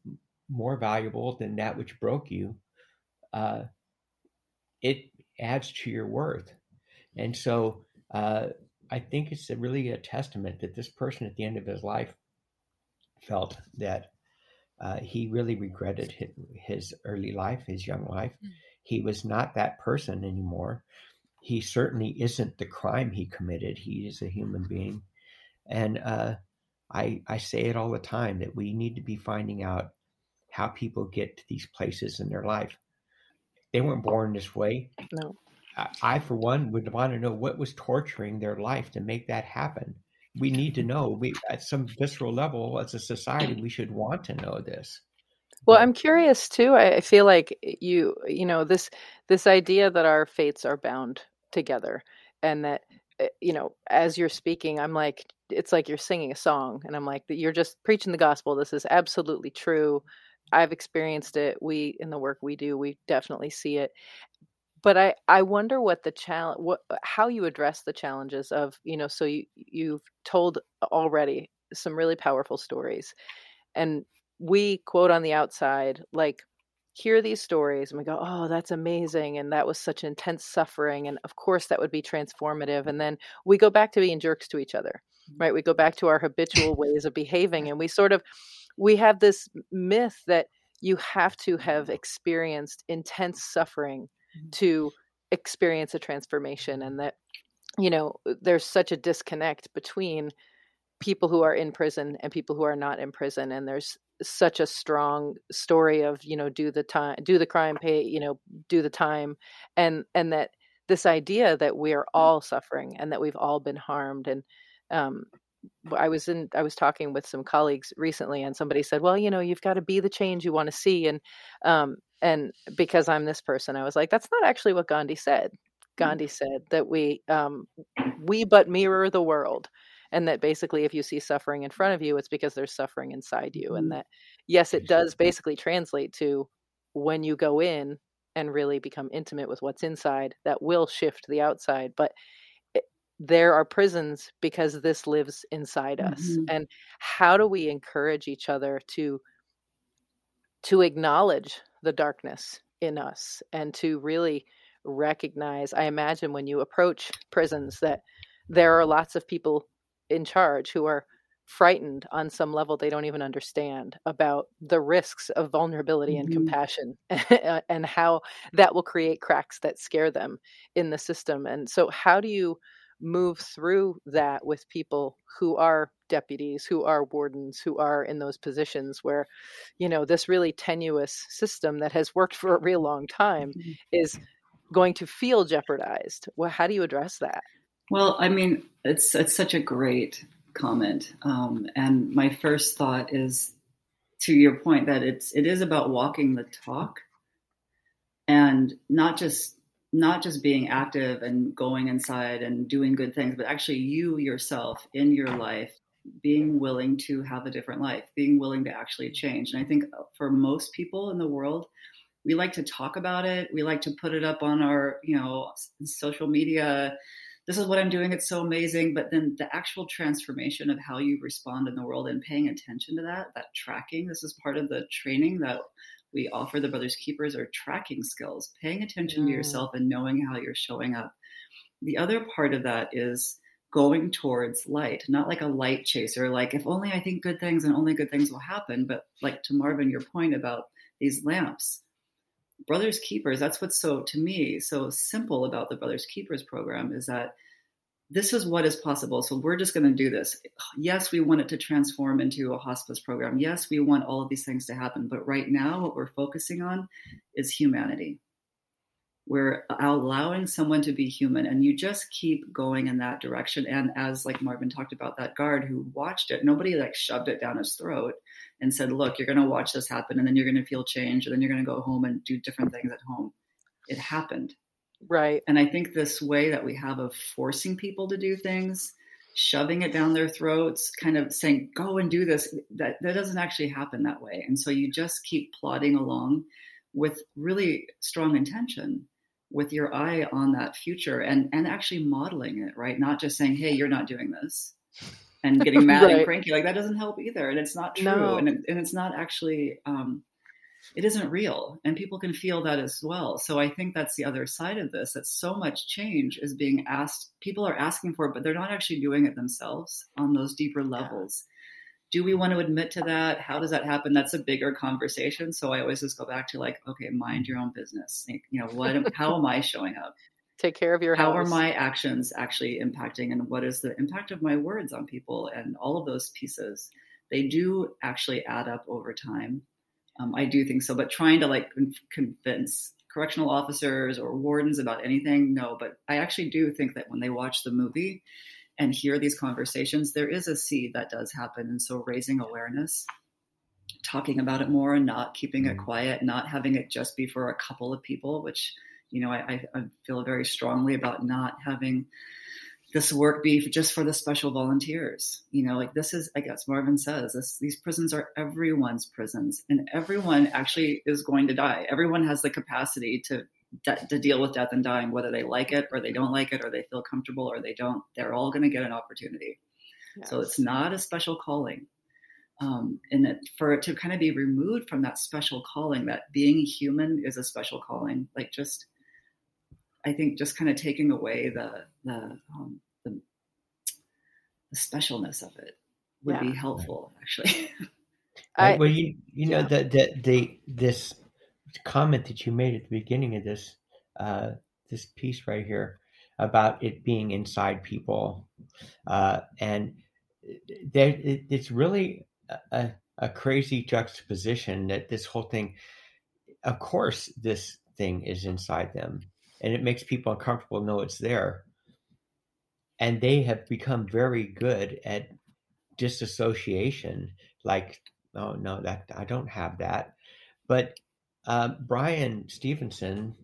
more valuable than that which broke you, it adds to your worth. And so I think it's really a testament that this person at the end of his life felt that he really regretted his early life, his young life. Mm-hmm. He was not that person anymore. He certainly isn't the crime he committed. He is a human being. And I say it all the time that we need to be finding out how people get to these places in their life. They weren't born this way. No. I, for one, would want to know what was torturing their life to make that happen. We need to know. We, at some visceral level, as a society, we should want to know this. Well, I'm curious too. I feel like this idea that our fates are bound together, and that, you know, as you're speaking, I'm like, it's like you're singing a song, and I'm like, you're just preaching the gospel. This is absolutely true. I've experienced it. We, in the work we do, we definitely see it. But I wonder what the challenge, how you address the challenges of, you know, so you've told already some really powerful stories, and we, quote, on the outside, like, hear these stories and we go, oh, that's amazing. And that was such intense suffering. And of course that would be transformative. And then we go back to being jerks to each other, right? We go back to our habitual ways of behaving. And we have this myth that you have to have experienced intense suffering to experience a transformation. And that, you know, there's such a disconnect between people who are in prison and people who are not in prison. And there's such a strong story of, you know, do the crime, pay the time. And that this idea that we are all suffering and that we've all been harmed. And I was talking with some colleagues recently, and somebody said, well, you know, you've got to be the change you want to see. And because I'm this person, I was like, that's not actually what Gandhi said. Gandhi said that we but mirror the world. And that basically, if you see suffering in front of you, it's because there's suffering inside you. And that, yes, it does basically translate to when you go in and really become intimate with what's inside, that will shift the outside. But there are prisons because this lives inside us. Mm-hmm. And how do we encourage each other to acknowledge the darkness in us and to really recognize, I imagine when you approach prisons, that there are lots of people in charge who are frightened on some level they don't even understand about the risks of vulnerability mm-hmm. and compassion and how that will create cracks that scare them in the system. And so how do you move through that with people who are deputies, who are wardens, who are in those positions where, you know, this really tenuous system that has worked for a real long time mm-hmm. is going to feel jeopardized? Well, how do you address that? Well, I mean, it's such a great comment. And my first thought is, to your point, that it is about walking the talk and not just being active and going inside and doing good things, but actually you yourself in your life being willing to have a different life, being willing to actually change. And I think for most people in the world, we like to talk about it. We like to put it up on our, you know, social media. This is what I'm doing. It's so amazing. But then the actual transformation of how you respond in the world and paying attention to that tracking, this is part of the training that we offer the Brothers Keepers, are tracking skills, paying attention to yourself and knowing how you're showing up. The other part of that is going towards light, not like a light chaser, like if only I think good things and only good things will happen. But like to Marvin, your point about these lamps, Brothers Keepers, that's what's so, to me, so simple about the Brothers Keepers program is that this is what is possible. So we're just going to do this. Yes, we want it to transform into a hospice program. Yes, we want all of these things to happen. But right now, what we're focusing on is humanity. We're allowing someone to be human, and you just keep going in that direction. And as like Marvin talked about, that guard who watched it, nobody like shoved it down his throat and said, look, you're going to watch this happen and then you're going to feel change and then you're going to go home and do different things at home. It happened. Right. And I think this way that we have of forcing people to do things, shoving it down their throats, kind of saying, go and do this, that doesn't actually happen that way. And so you just keep plodding along with really strong intention, with your eye on that future and actually modeling it, right? Not just saying, hey, you're not doing this and getting mad right. and cranky. Like that doesn't help either. And it's not true. No. And it's not actually, it isn't real. And people can feel that as well. So I think that's the other side of this, that so much change is being asked. People are asking for it, but they're not actually doing it themselves on those deeper levels. Do we want to admit to that? How does that happen? That's a bigger conversation. So I always just go back to like, okay, mind your own business. You know, how am I showing up? Take care of your house. How are my actions actually impacting? And what is the impact of my words on people? And all of those pieces, they do actually add up over time. I do think so. But trying to like convince correctional officers or wardens about anything, no. But I actually do think that when they watch the movie and hear these conversations, there is a seed that does happen. And so raising awareness, talking about it more and not keeping it quiet, not having it just be for a couple of people, which, you know, I feel very strongly about not having this work be just for the special volunteers. You know, like this is, I guess Marvin says, these prisons are everyone's prisons and everyone actually is going to die. Everyone has the capacity to deal with death and dying, whether they like it or they don't like it, or they feel comfortable or they don't, they're all going to get an opportunity. Yes. So it's not a special calling. And for it to kind of be removed from that special calling, that being human is a special calling, like just, I think just kind of taking away the specialness of it would be helpful actually. Well, you know, this comment that you made at the beginning of this this piece right here about it being inside people, and it's really a crazy juxtaposition that this whole thing, of course this thing is inside them and it makes people uncomfortable to know it's there, and they have become very good at disassociation, like, oh no, that I don't have that. But Brian Stevenson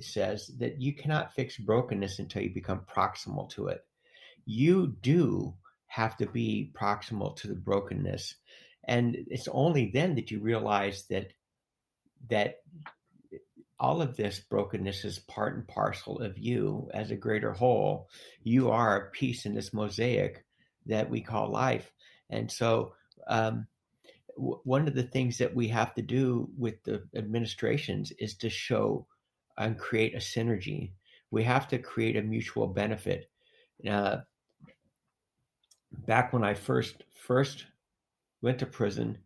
says that you cannot fix brokenness until you become proximal to it. You do have to be proximal to the brokenness. And it's only then that you realize that all of this brokenness is part and parcel of you as a greater whole. You are a piece in this mosaic that we call life. And so, one of the things that we have to do with the administrations is to show and create a synergy. We have to create a mutual benefit. Back when I first went to prison,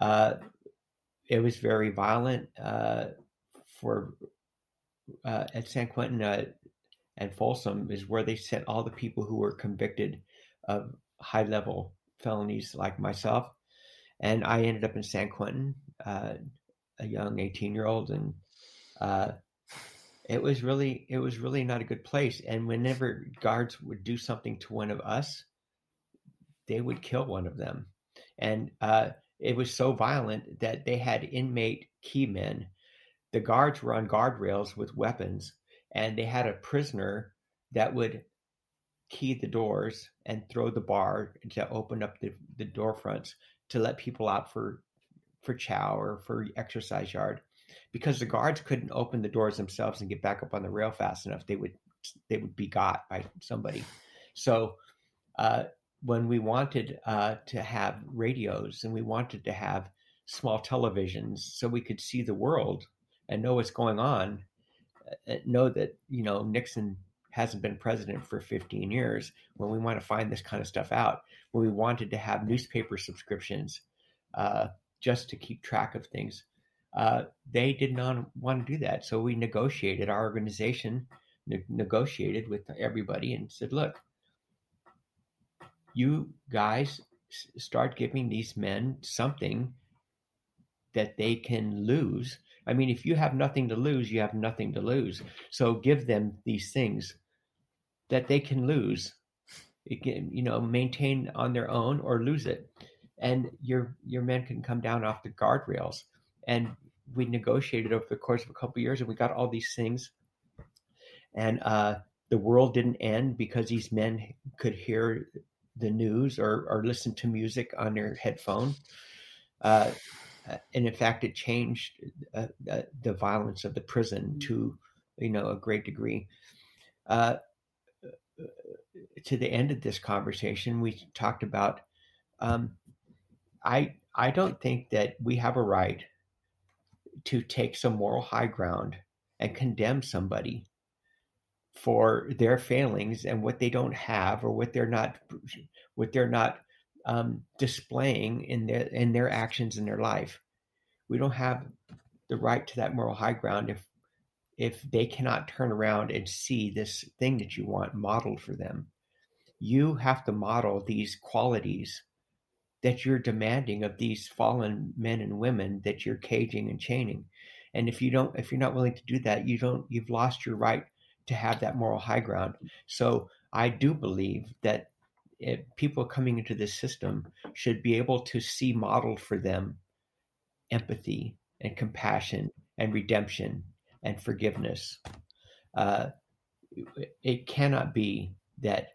it was very violent at San Quentin and Folsom is where they sent all the people who were convicted of high level felonies like myself. And I ended up in San Quentin, a young 18-year-old, and it was really not a good place. And whenever guards would do something to one of us, they would kill one of them. And it was so violent that they had inmate key men. The guards were on guardrails with weapons, and they had a prisoner that would key the doors and throw the bar to open up the door fronts to let people out for chow or for exercise yard, because the guards couldn't open the doors themselves and get back up on the rail fast enough. They would be got by somebody. So when we wanted to have radios and we wanted to have small televisions so we could see the world and know what's going on, know that, you know, Nixon hasn't been president for 15 years, when we want to find this kind of stuff out, when we wanted to have newspaper subscriptions just to keep track of things, they did not want to do that. So we negotiated. Our organization negotiated with everybody and said, look, you guys start giving these men something that they can lose. I mean, if you have nothing to lose, you have nothing to lose. So give them these things that they can lose, you know, maintain on their own or lose it. And your men can come down off the guardrails. And we negotiated over the course of a couple of years, and we got all these things. And the world didn't end because these men could hear the news or listen to music on their headphone. And in fact, it changed the violence of the prison to, you know, a great degree. To the end of this conversation, we talked about, I don't think that we have a right to take some moral high ground and condemn somebody for their failings and what they don't have or what they're not displaying in their actions in their life. We don't have the right to that moral high ground if they cannot turn around and see this thing that you want modeled for them. You have to model these qualities that you're demanding of these fallen men and women that you're caging and chaining. And if you're not willing to do that, you've lost your right to have that moral high ground. So I do believe that people coming into this system should be able to see modeled for them empathy and compassion and redemption and forgiveness. It cannot be that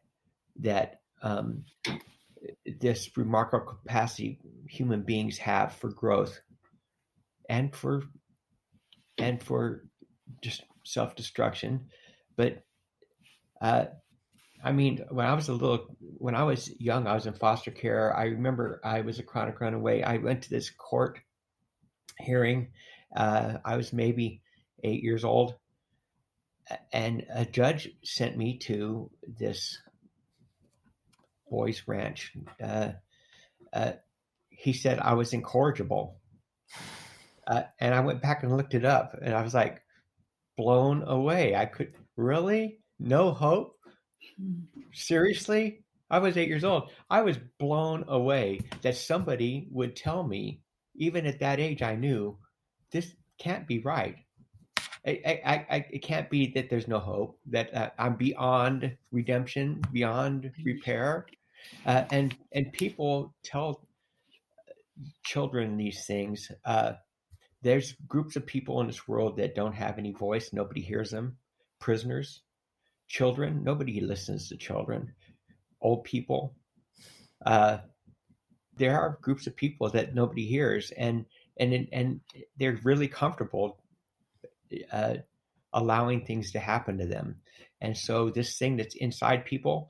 this remarkable capacity human beings have for growth and for just self-destruction. But I mean, when I was young, I was in foster care. I remember I was a chronic runaway. I went to this court hearing. I was maybe 8 years old, and a judge sent me to this boys' ranch. He said I was incorrigible, and I went back and looked it up, and I was like, blown away. I could really? No hope? Seriously? I was 8 years old. I was blown away that somebody would tell me, even at that age, I knew this can't be right. It can't be that there's no hope, that I'm beyond redemption, beyond repair. And people tell children these things. There's groups of people in this world that don't have any voice. Nobody hears them. Prisoners, children. Nobody listens to children. Old people. There are groups of people that nobody hears, and they're really comfortable allowing things to happen to them. And so this thing that's inside people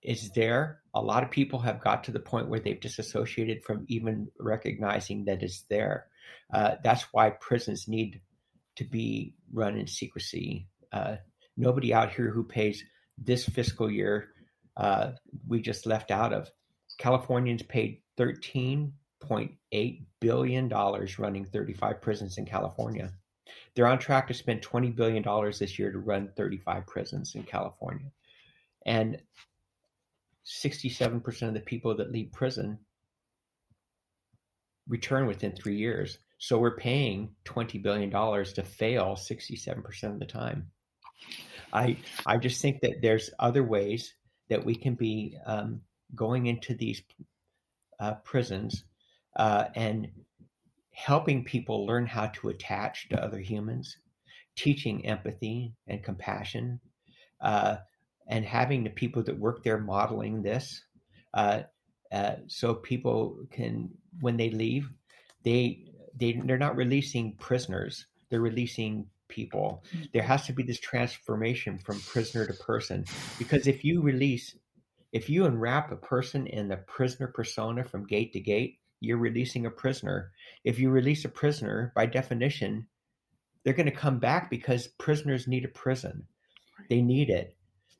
is there. A lot of people have got to the point where they've disassociated from even recognizing that it's there. That's why prisons need to be run in secrecy. Nobody out here who pays this fiscal year we just left out of. Californians paid $13.8 billion running 35 prisons in California. They're on track to spend $20 billion this year to run 35 prisons in California. And 67% of the people that leave prison return within 3 years. So we're paying $20 billion to fail 67% of the time. I just think that there's other ways that we can be going into these prisons and helping people learn how to attach to other humans, teaching empathy and compassion, and having the people that work there modeling this. So people can, when they leave, they're not releasing prisoners, they're releasing people. There has to be this transformation from prisoner to person, because if you enwrap a person in the prisoner persona from gate to gate, you're releasing a prisoner. If you release a prisoner, by definition, they're going to come back, because prisoners need a prison. They need it.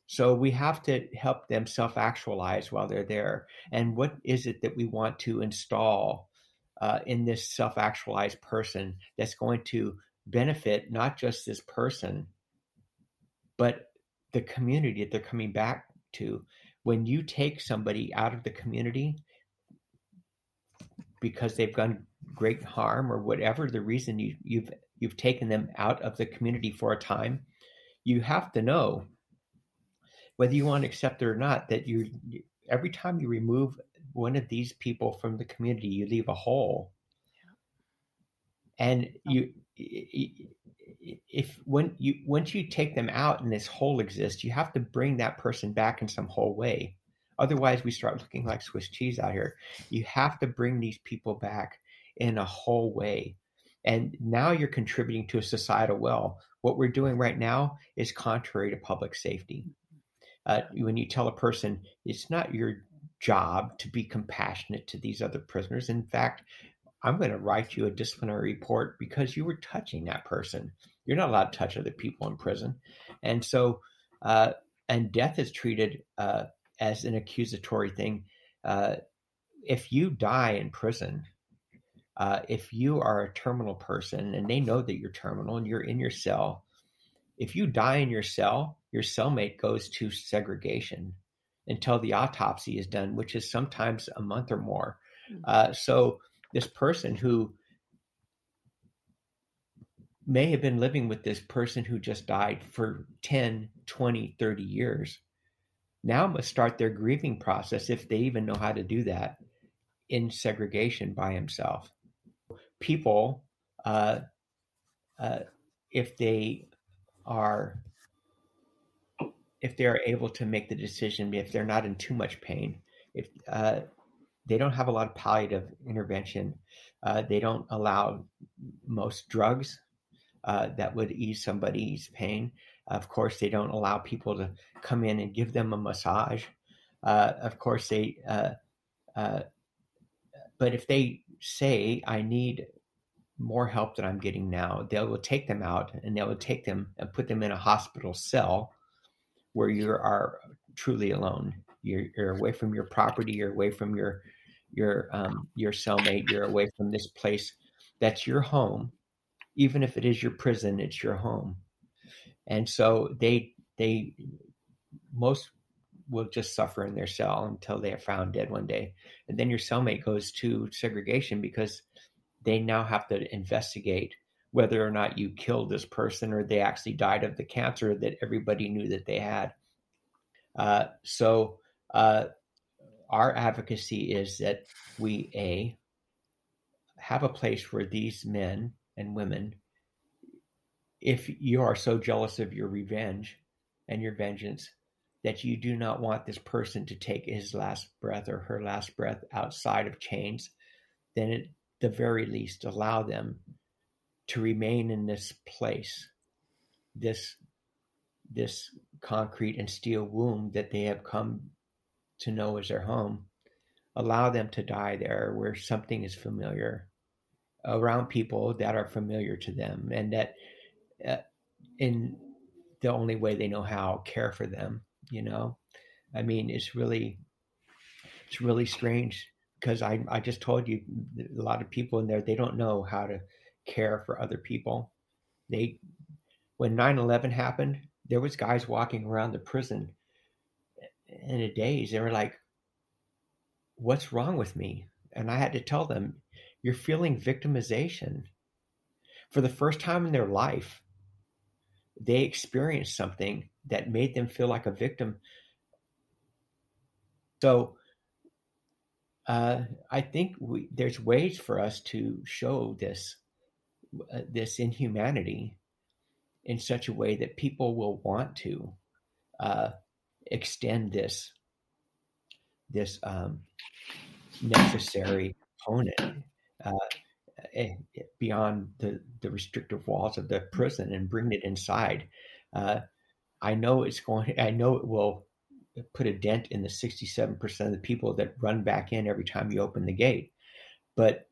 So we have to help them self-actualize while they're there. And what is it that we want to install in this self-actualized person that's going to benefit not just this person, but the community that they're coming back to. When you take somebody out of the community because they've done great harm or whatever the reason you've taken them out of the community for a time, you have to know, whether you want to accept it or not, that every time you remove one of these people from the community, you leave a hole. Yeah. And once you take them out and this hole exists, you have to bring that person back in some whole way. Otherwise, we start looking like Swiss cheese out here. You have to bring these people back in a whole way. And now you're contributing to a societal well. What we're doing right now is contrary to public safety. When you tell a person, it's not your job to be compassionate to these other prisoners. In fact, I'm going to write you a disciplinary report because you were touching that person. You're not allowed to touch other people in prison. And so, and death is treated as an accusatory thing. If you die in prison, if you are a terminal person and they know that you're terminal and you're in your cell, if you die in your cell, your cellmate goes to segregation until the autopsy is done, which is sometimes a month or more. So this person who may have been living with this person who just died for 10, 20, 30 years, now must start their grieving process, if they even know how to do that, in segregation by himself. People, if they are able to make the decision, if they're not in too much pain, if they don't have a lot of palliative intervention, they don't allow most drugs that would ease somebody's pain. Of course, they don't allow people to come in and give them a massage. Of course, they. But if they say, I need more help than I'm getting now, they will take them out and they will take them and put them in a hospital cell where you are truly alone. You're away from your property. You're away from your cellmate. You're away from this place that's your home. Even if it is your prison, it's your home. And so they most will just suffer in their cell until they are found dead one day. And then your cellmate goes to segregation because they now have to investigate whether or not you killed this person or they actually died of the cancer that everybody knew that they had. Our advocacy is that we, have a place where these men and women, if you are so jealous of your revenge and your vengeance that you do not want this person to take his last breath or her last breath outside of chains, then at the very least allow them to remain in this place, this concrete and steel womb that they have come to know as their home. Allow them to die there where something is familiar, around people that are familiar to them, and that in the only way they know how, care for them. You know, I mean, it's really strange because I just told you a lot of people in there, they don't know how to care for other people. When 9/11 happened, there was guys walking around the prison in a daze. They were like, what's wrong with me? And I had to tell them, you're feeling victimization. For the first time in their life, they experienced something that made them feel like a victim. So I think there's ways for us to show this inhumanity in such a way that people will want to extend this necessary component beyond the restrictive walls of the prison and bring it inside. I know it will put a dent in the 67% of the people that run back in every time you open the gate. But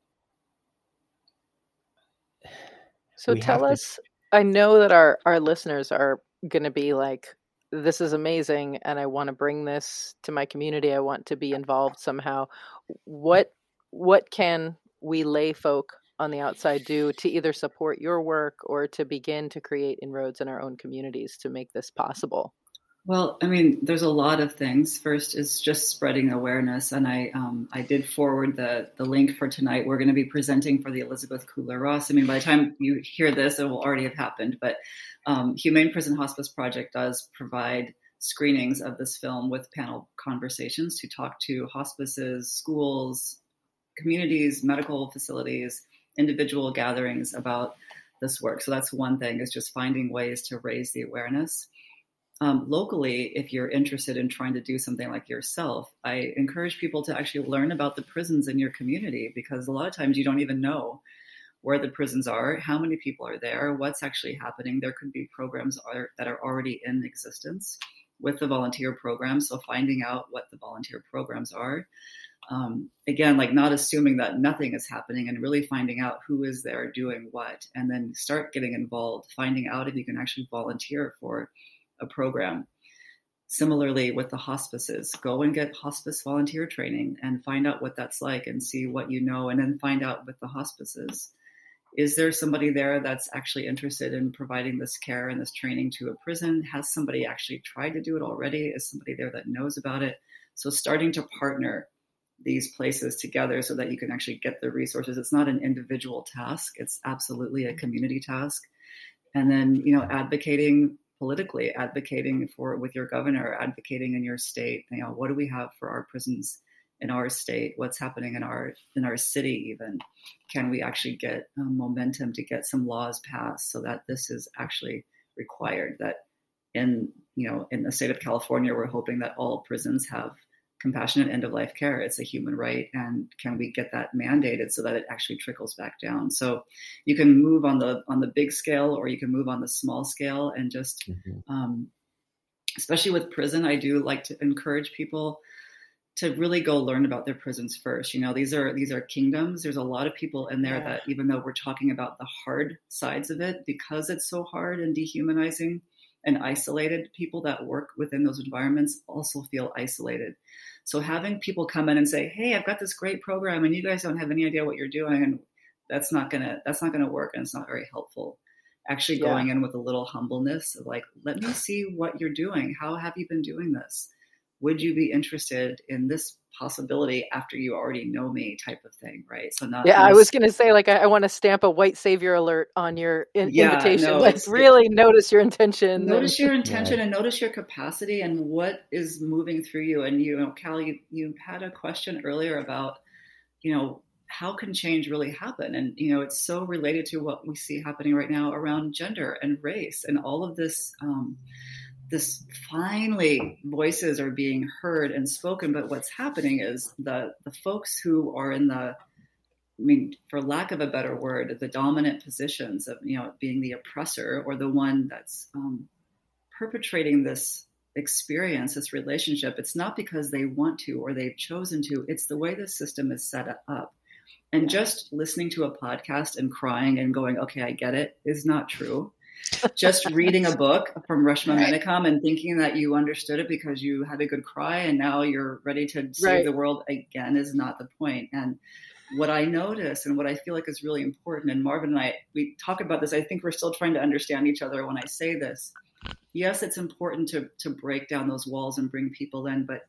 so tell us, I know that our listeners are going to be like, this is amazing, and I want to bring this to my community. I want to be involved somehow. What can we lay folk on the outside do to either support your work or to begin to create inroads in our own communities to make this possible? Well, I mean, there's a lot of things. First is just spreading awareness. And I did forward the link for tonight. We're going to be presenting for the Elizabeth Kübler-Ross. I mean, by the time you hear this, it will already have happened. But Humane Prison Hospice Project does provide screenings of this film with panel conversations to talk to hospices, schools, communities, medical facilities, individual gatherings about this work. So that's one thing, is just finding ways to raise the awareness. Locally, if you're interested in trying to do something like yourself, I encourage people to actually learn about the prisons in your community, because a lot of times you don't even know where the prisons are, how many people are there, what's actually happening. There could be programs that are already in existence with the volunteer programs. So finding out what the volunteer programs are. Again, like not assuming that nothing is happening and really finding out who is there doing what, and then start getting involved, finding out if you can actually volunteer for a program. Similarly with the hospices, go and get hospice volunteer training and find out what that's like and see what you know, and then find out with the hospices. Is there somebody there that's actually interested in providing this care and this training to a prison? Has somebody actually tried to do it already? Is somebody there that knows about it? So starting to partner these places together so that you can actually get the resources. It's not an individual task. It's absolutely a community task. And then, you know, advocating politically, advocating for with your governor, advocating in your state, you know, what do we have for our prisons in our state? What's happening in our city even? Can we actually get momentum to get some laws passed so that this is actually required? That in the state of California, we're hoping that all prisons have compassionate end-of-life care. It's a human right. And can we get that mandated so that it actually trickles back down? So you can move on the big scale, or you can move on the small scale, and just, especially with prison, I do like to encourage people to really go learn about their prisons first. You know, these are kingdoms. There's a lot of people in there that, even though we're talking about the hard sides of it, because it's so hard and dehumanizing and isolated, people that work within those environments also feel isolated. So having people come in and say, hey, I've got this great program and you guys don't have any idea what you're doing, and that's not gonna work, and it's not very helpful. Actually going in with a little humbleness of like, let me see what you're doing. How have you been doing this? Would you be interested in this possibility after you already know me, type of thing, right? So not I was going to say, like, I want to stamp a white savior alert on your invitation. No, like, really notice your intention. Notice your intention and notice your capacity and what is moving through you. And, you know, Cal, you had a question earlier about, you know, how can change really happen? And, you know, it's so related to what we see happening right now around gender and race and all of this, this finally voices are being heard and spoken, but what's happening is the folks who are in the, I mean, for lack of a better word, the dominant positions of, you know, being the oppressor or the one that's perpetrating this experience, this relationship. It's not because they want to or they've chosen to. It's the way the system is set up. And just listening to a podcast and crying and going, okay, I get it, is not true. Just reading a book from Reshma Menikam and thinking that you understood it because you had a good cry and now you're ready to save the world again is not the point. And what I notice and what I feel like is really important, and Marvin and I, we talk about this. I think we're still trying to understand each other when I say this. Yes, it's important to break down those walls and bring people in, but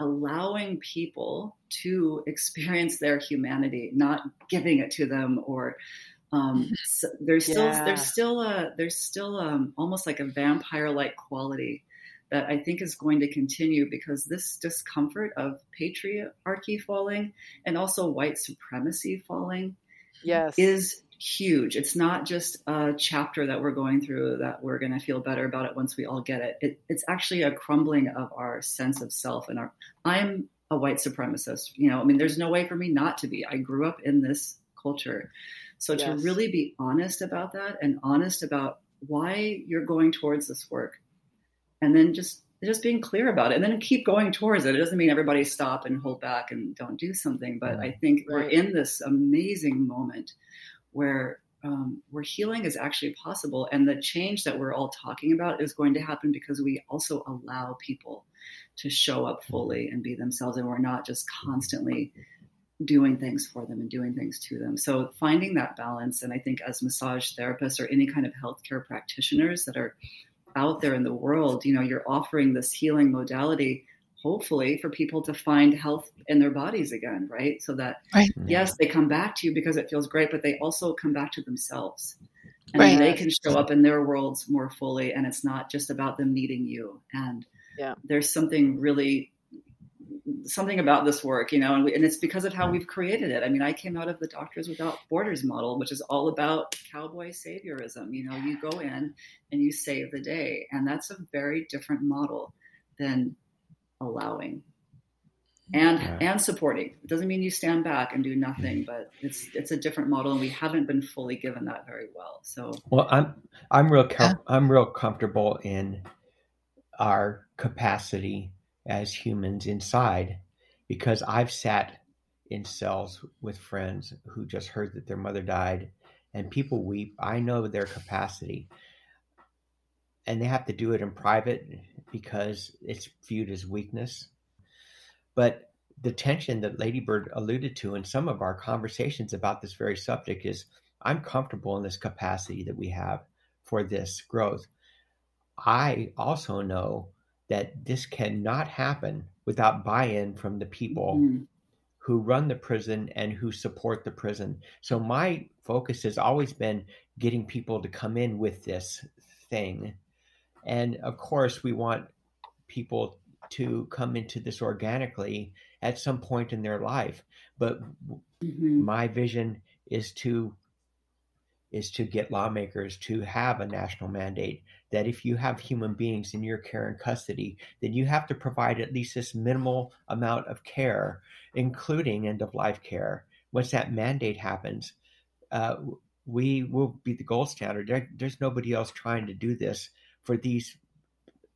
allowing people to experience their humanity, not giving it to them, or so there's still almost like a vampire-like quality that I think is going to continue, because this discomfort of patriarchy falling and also white supremacy falling is huge. It's not just a chapter that we're going through that we're going to feel better about it once we all get it. It's actually a crumbling of our sense of self and I'm a white supremacist. You know, I mean, there's no way for me not to be. I grew up in this culture. So to really be honest about that and honest about why you're going towards this work, and then just being clear about it, and then keep going towards it. It doesn't mean everybody stop and hold back and don't do something. But I think we're in this amazing moment where healing is actually possible. And the change that we're all talking about is going to happen because we also allow people to show up fully and be themselves. And we're not just constantly doing things for them and doing things to them. So finding that balance. And I think as massage therapists or any kind of healthcare practitioners that are out there in the world. You know, you're offering this healing modality, hopefully, for people to find health in their bodies again, right? So that, yes, they come back to you because it feels great, but they also come back to themselves. And they can show up in their worlds more fully, and it's not just about them needing you. And there's something really, something about this work, you know, and it's because of how we've created it. I mean, I came out of the Doctors Without Borders model, which is all about cowboy saviorism. You know, you go in and you save the day. And that's a very different model than allowing and supporting. It doesn't mean you stand back and do nothing, but it's a different model, and we haven't been fully given that very well. So I'm real comfortable in our capacity as humans inside, because I've sat in cells with friends who just heard that their mother died, and people weep. I know their capacity, and they have to do it in private because it's viewed as weakness. But the tension that Lady Bird alluded to in some of our conversations about this very subject is, I'm comfortable in this capacity that we have for this growth. I also know that this cannot happen without buy-in from the people who run the prison and who support the prison. So my focus has always been getting people to come in with this thing. And of course, we want people to come into this organically at some point in their life. But my vision is to get lawmakers to have a national mandate that if you have human beings in your care and custody, then you have to provide at least this minimal amount of care, including end-of-life care. Once that mandate happens, we will be the gold standard. There's nobody else trying to do this for these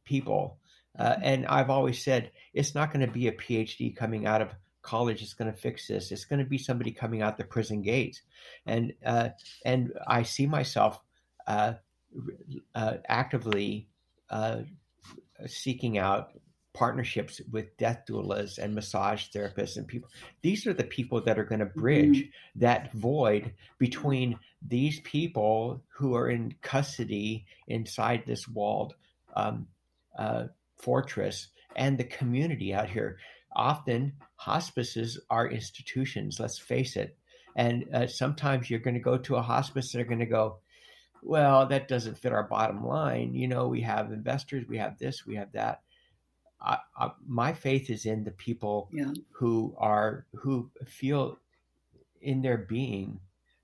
people. And I've always said, it's not going to be a PhD coming out of college that's going to fix this. It's going to be somebody coming out the prison gates. And I see myself actively seeking out partnerships with death doulas and massage therapists and people. These are the people that are going to bridge that void between these people who are in custody inside this walled fortress and the community out here. Often hospices are institutions, let's face it. And sometimes you're going to go to a hospice and they're going to go, well, that doesn't fit our bottom line. You know, we have investors, we have this, we have that. My faith is in the people who feel in their being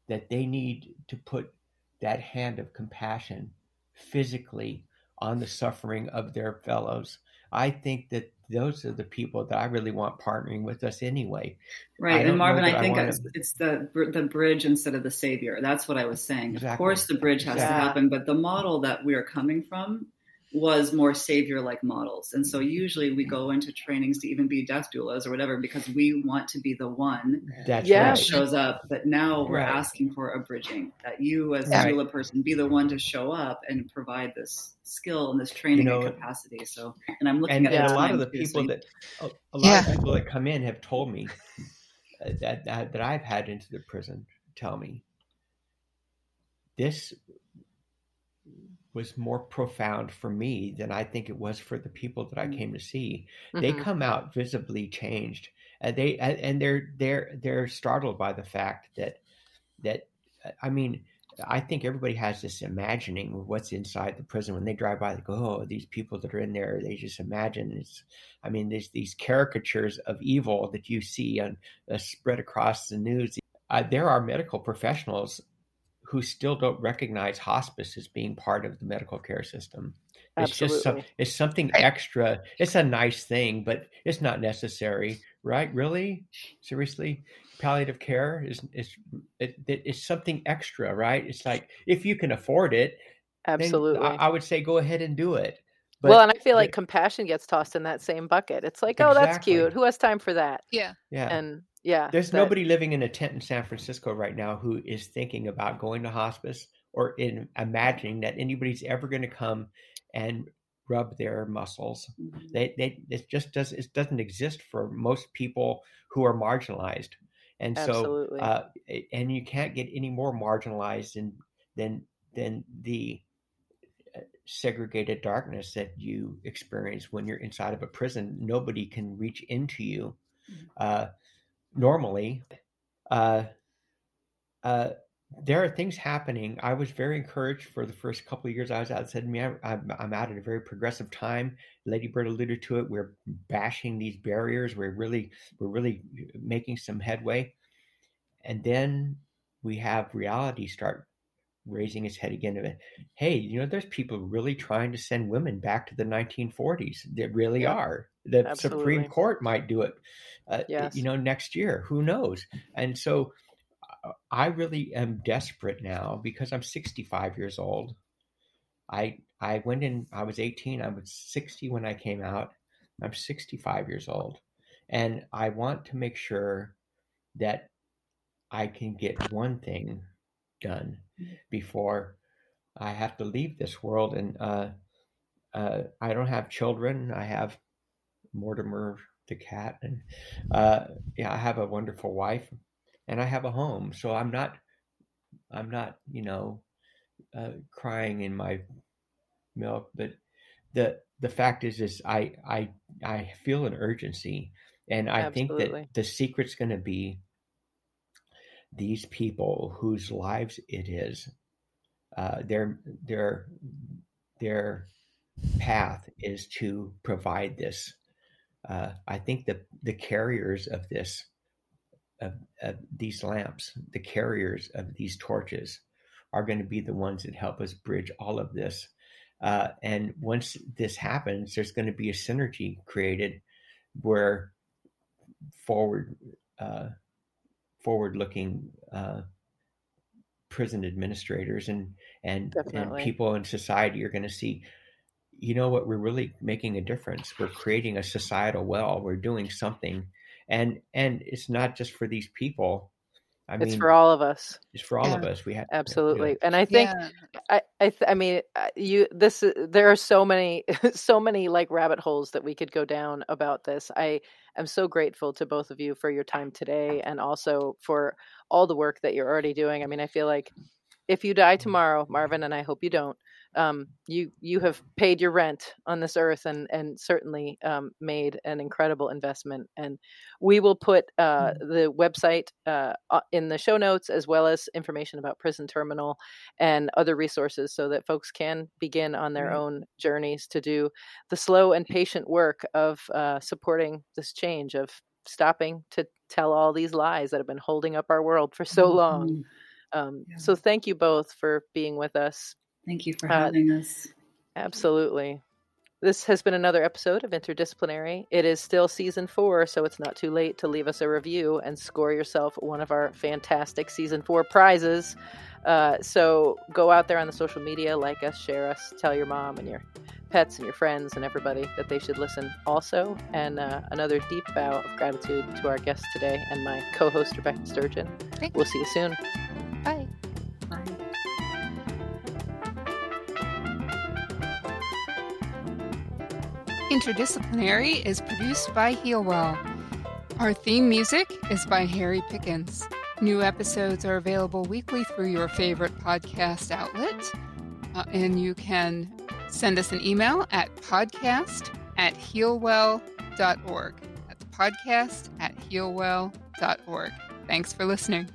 that they need to put that hand of compassion physically on the suffering of their fellows. I think that those are the people that I really want partnering with us anyway. Right. And Marvin, I think it's the bridge instead of the savior. That's what I was saying. Exactly. Of course, the bridge has to happen, but the model that we are coming from was more savior-like models. And so usually we go into trainings to even be death doulas or whatever, because we want to be the one that shows up. But now we're asking for a bridging, that you as a doula person be the one to show up and provide this skill and this training and capacity. So, and I'm looking at a lot of the people that come in have told me that I've had into the prison tell me this was more profound for me than I think it was for the people that I came to see. They come out visibly changed, and they're startled by the fact that I mean, I think everybody has this imagining of what's inside the prison. When they drive by, they go, "Oh, these people that are in there," they just imagine it's. I mean, there's these caricatures of evil that you see on spread across the news. There are medical professionals who still don't recognize hospice as being part of the medical care system. It's just it's something extra. It's a nice thing, but it's not necessary, right? Really? Seriously? Palliative care is something extra, right? It's like, if you can afford it, I would say go ahead and do it. But, well, and I feel like compassion gets tossed in that same bucket. It's like, oh, that's cute. Who has time for that? Yeah. And there's nobody living in a tent in San Francisco right now who is thinking about going to hospice or in imagining that anybody's ever going to come and rub their muscles. It doesn't exist for most people who are marginalized. And so, and you can't get any more marginalized than the segregated darkness that you experience when you're inside of a prison. Nobody can reach into you normally. There are things happening. I was very encouraged for the first couple of years I was out. Said to me, I'm out at a very progressive time. Lady Bird alluded to it. We're bashing these barriers. We're really making some headway. And then we have reality start raising its head again. Hey, you know, there's people really trying to send women back to the 1940s. They really are. The absolutely. Supreme Court might do it, yes. You know, next year. Who knows? And so I really am desperate now because I'm 65 years old. I went in, I was 18. I was 60 when I came out. I'm 65 years old. And I want to make sure that I can get one thing done before I have to leave this world. And I don't have children. I have Mortimer the cat, and I have a wonderful wife, and I have a home. So I'm not, you know, crying in my milk. But the fact is I feel an urgency, and I absolutely. Think that the secret's going to be these people whose lives it is, their path is to provide this. I think the carriers of this, of these lamps, the carriers of these torches are going to be the ones that help us bridge all of this. And once this happens, there's going to be a synergy created where forward-looking prison administrators and people in society are going to see, you know what, we're really making a difference. We're creating a societal well. We're doing something, and it's not just for these people. It's for all of us. It's for all of us. We have absolutely, you know. And I think I mean, there are so many like rabbit holes that we could go down about this. I am so grateful to both of you for your time today, and also for all the work that you're already doing. I mean, I feel like if you die tomorrow, Marvin, and I hope you don't, you have paid your rent on this earth, and certainly made an incredible investment. And we will put the website in the show notes, as well as information about Prison Terminal and other resources, so that folks can begin on their own journeys to do the slow and patient work of supporting this change, of stopping to tell all these lies that have been holding up our world for so long. So thank you both for being with us. Thank you for having us. Absolutely. This has been another episode of Interdisciplinary. It is still season 4, so it's not too late to leave us a review and score yourself one of our fantastic season 4 prizes. So go out there on the social media, like us, share us, tell your mom and your pets and your friends and everybody that they should listen also. And another deep bow of gratitude to our guests today and my co-host, Rebecca Sturgeon. Thanks. We'll see you soon. Bye. Bye. Interdisciplinary is produced by HealWell. Our theme music is by Harry Pickens. New episodes are available weekly through your favorite podcast outlet. And you can send us an email at podcast@healwell.org. That's podcast@healwell.org. Thanks for listening.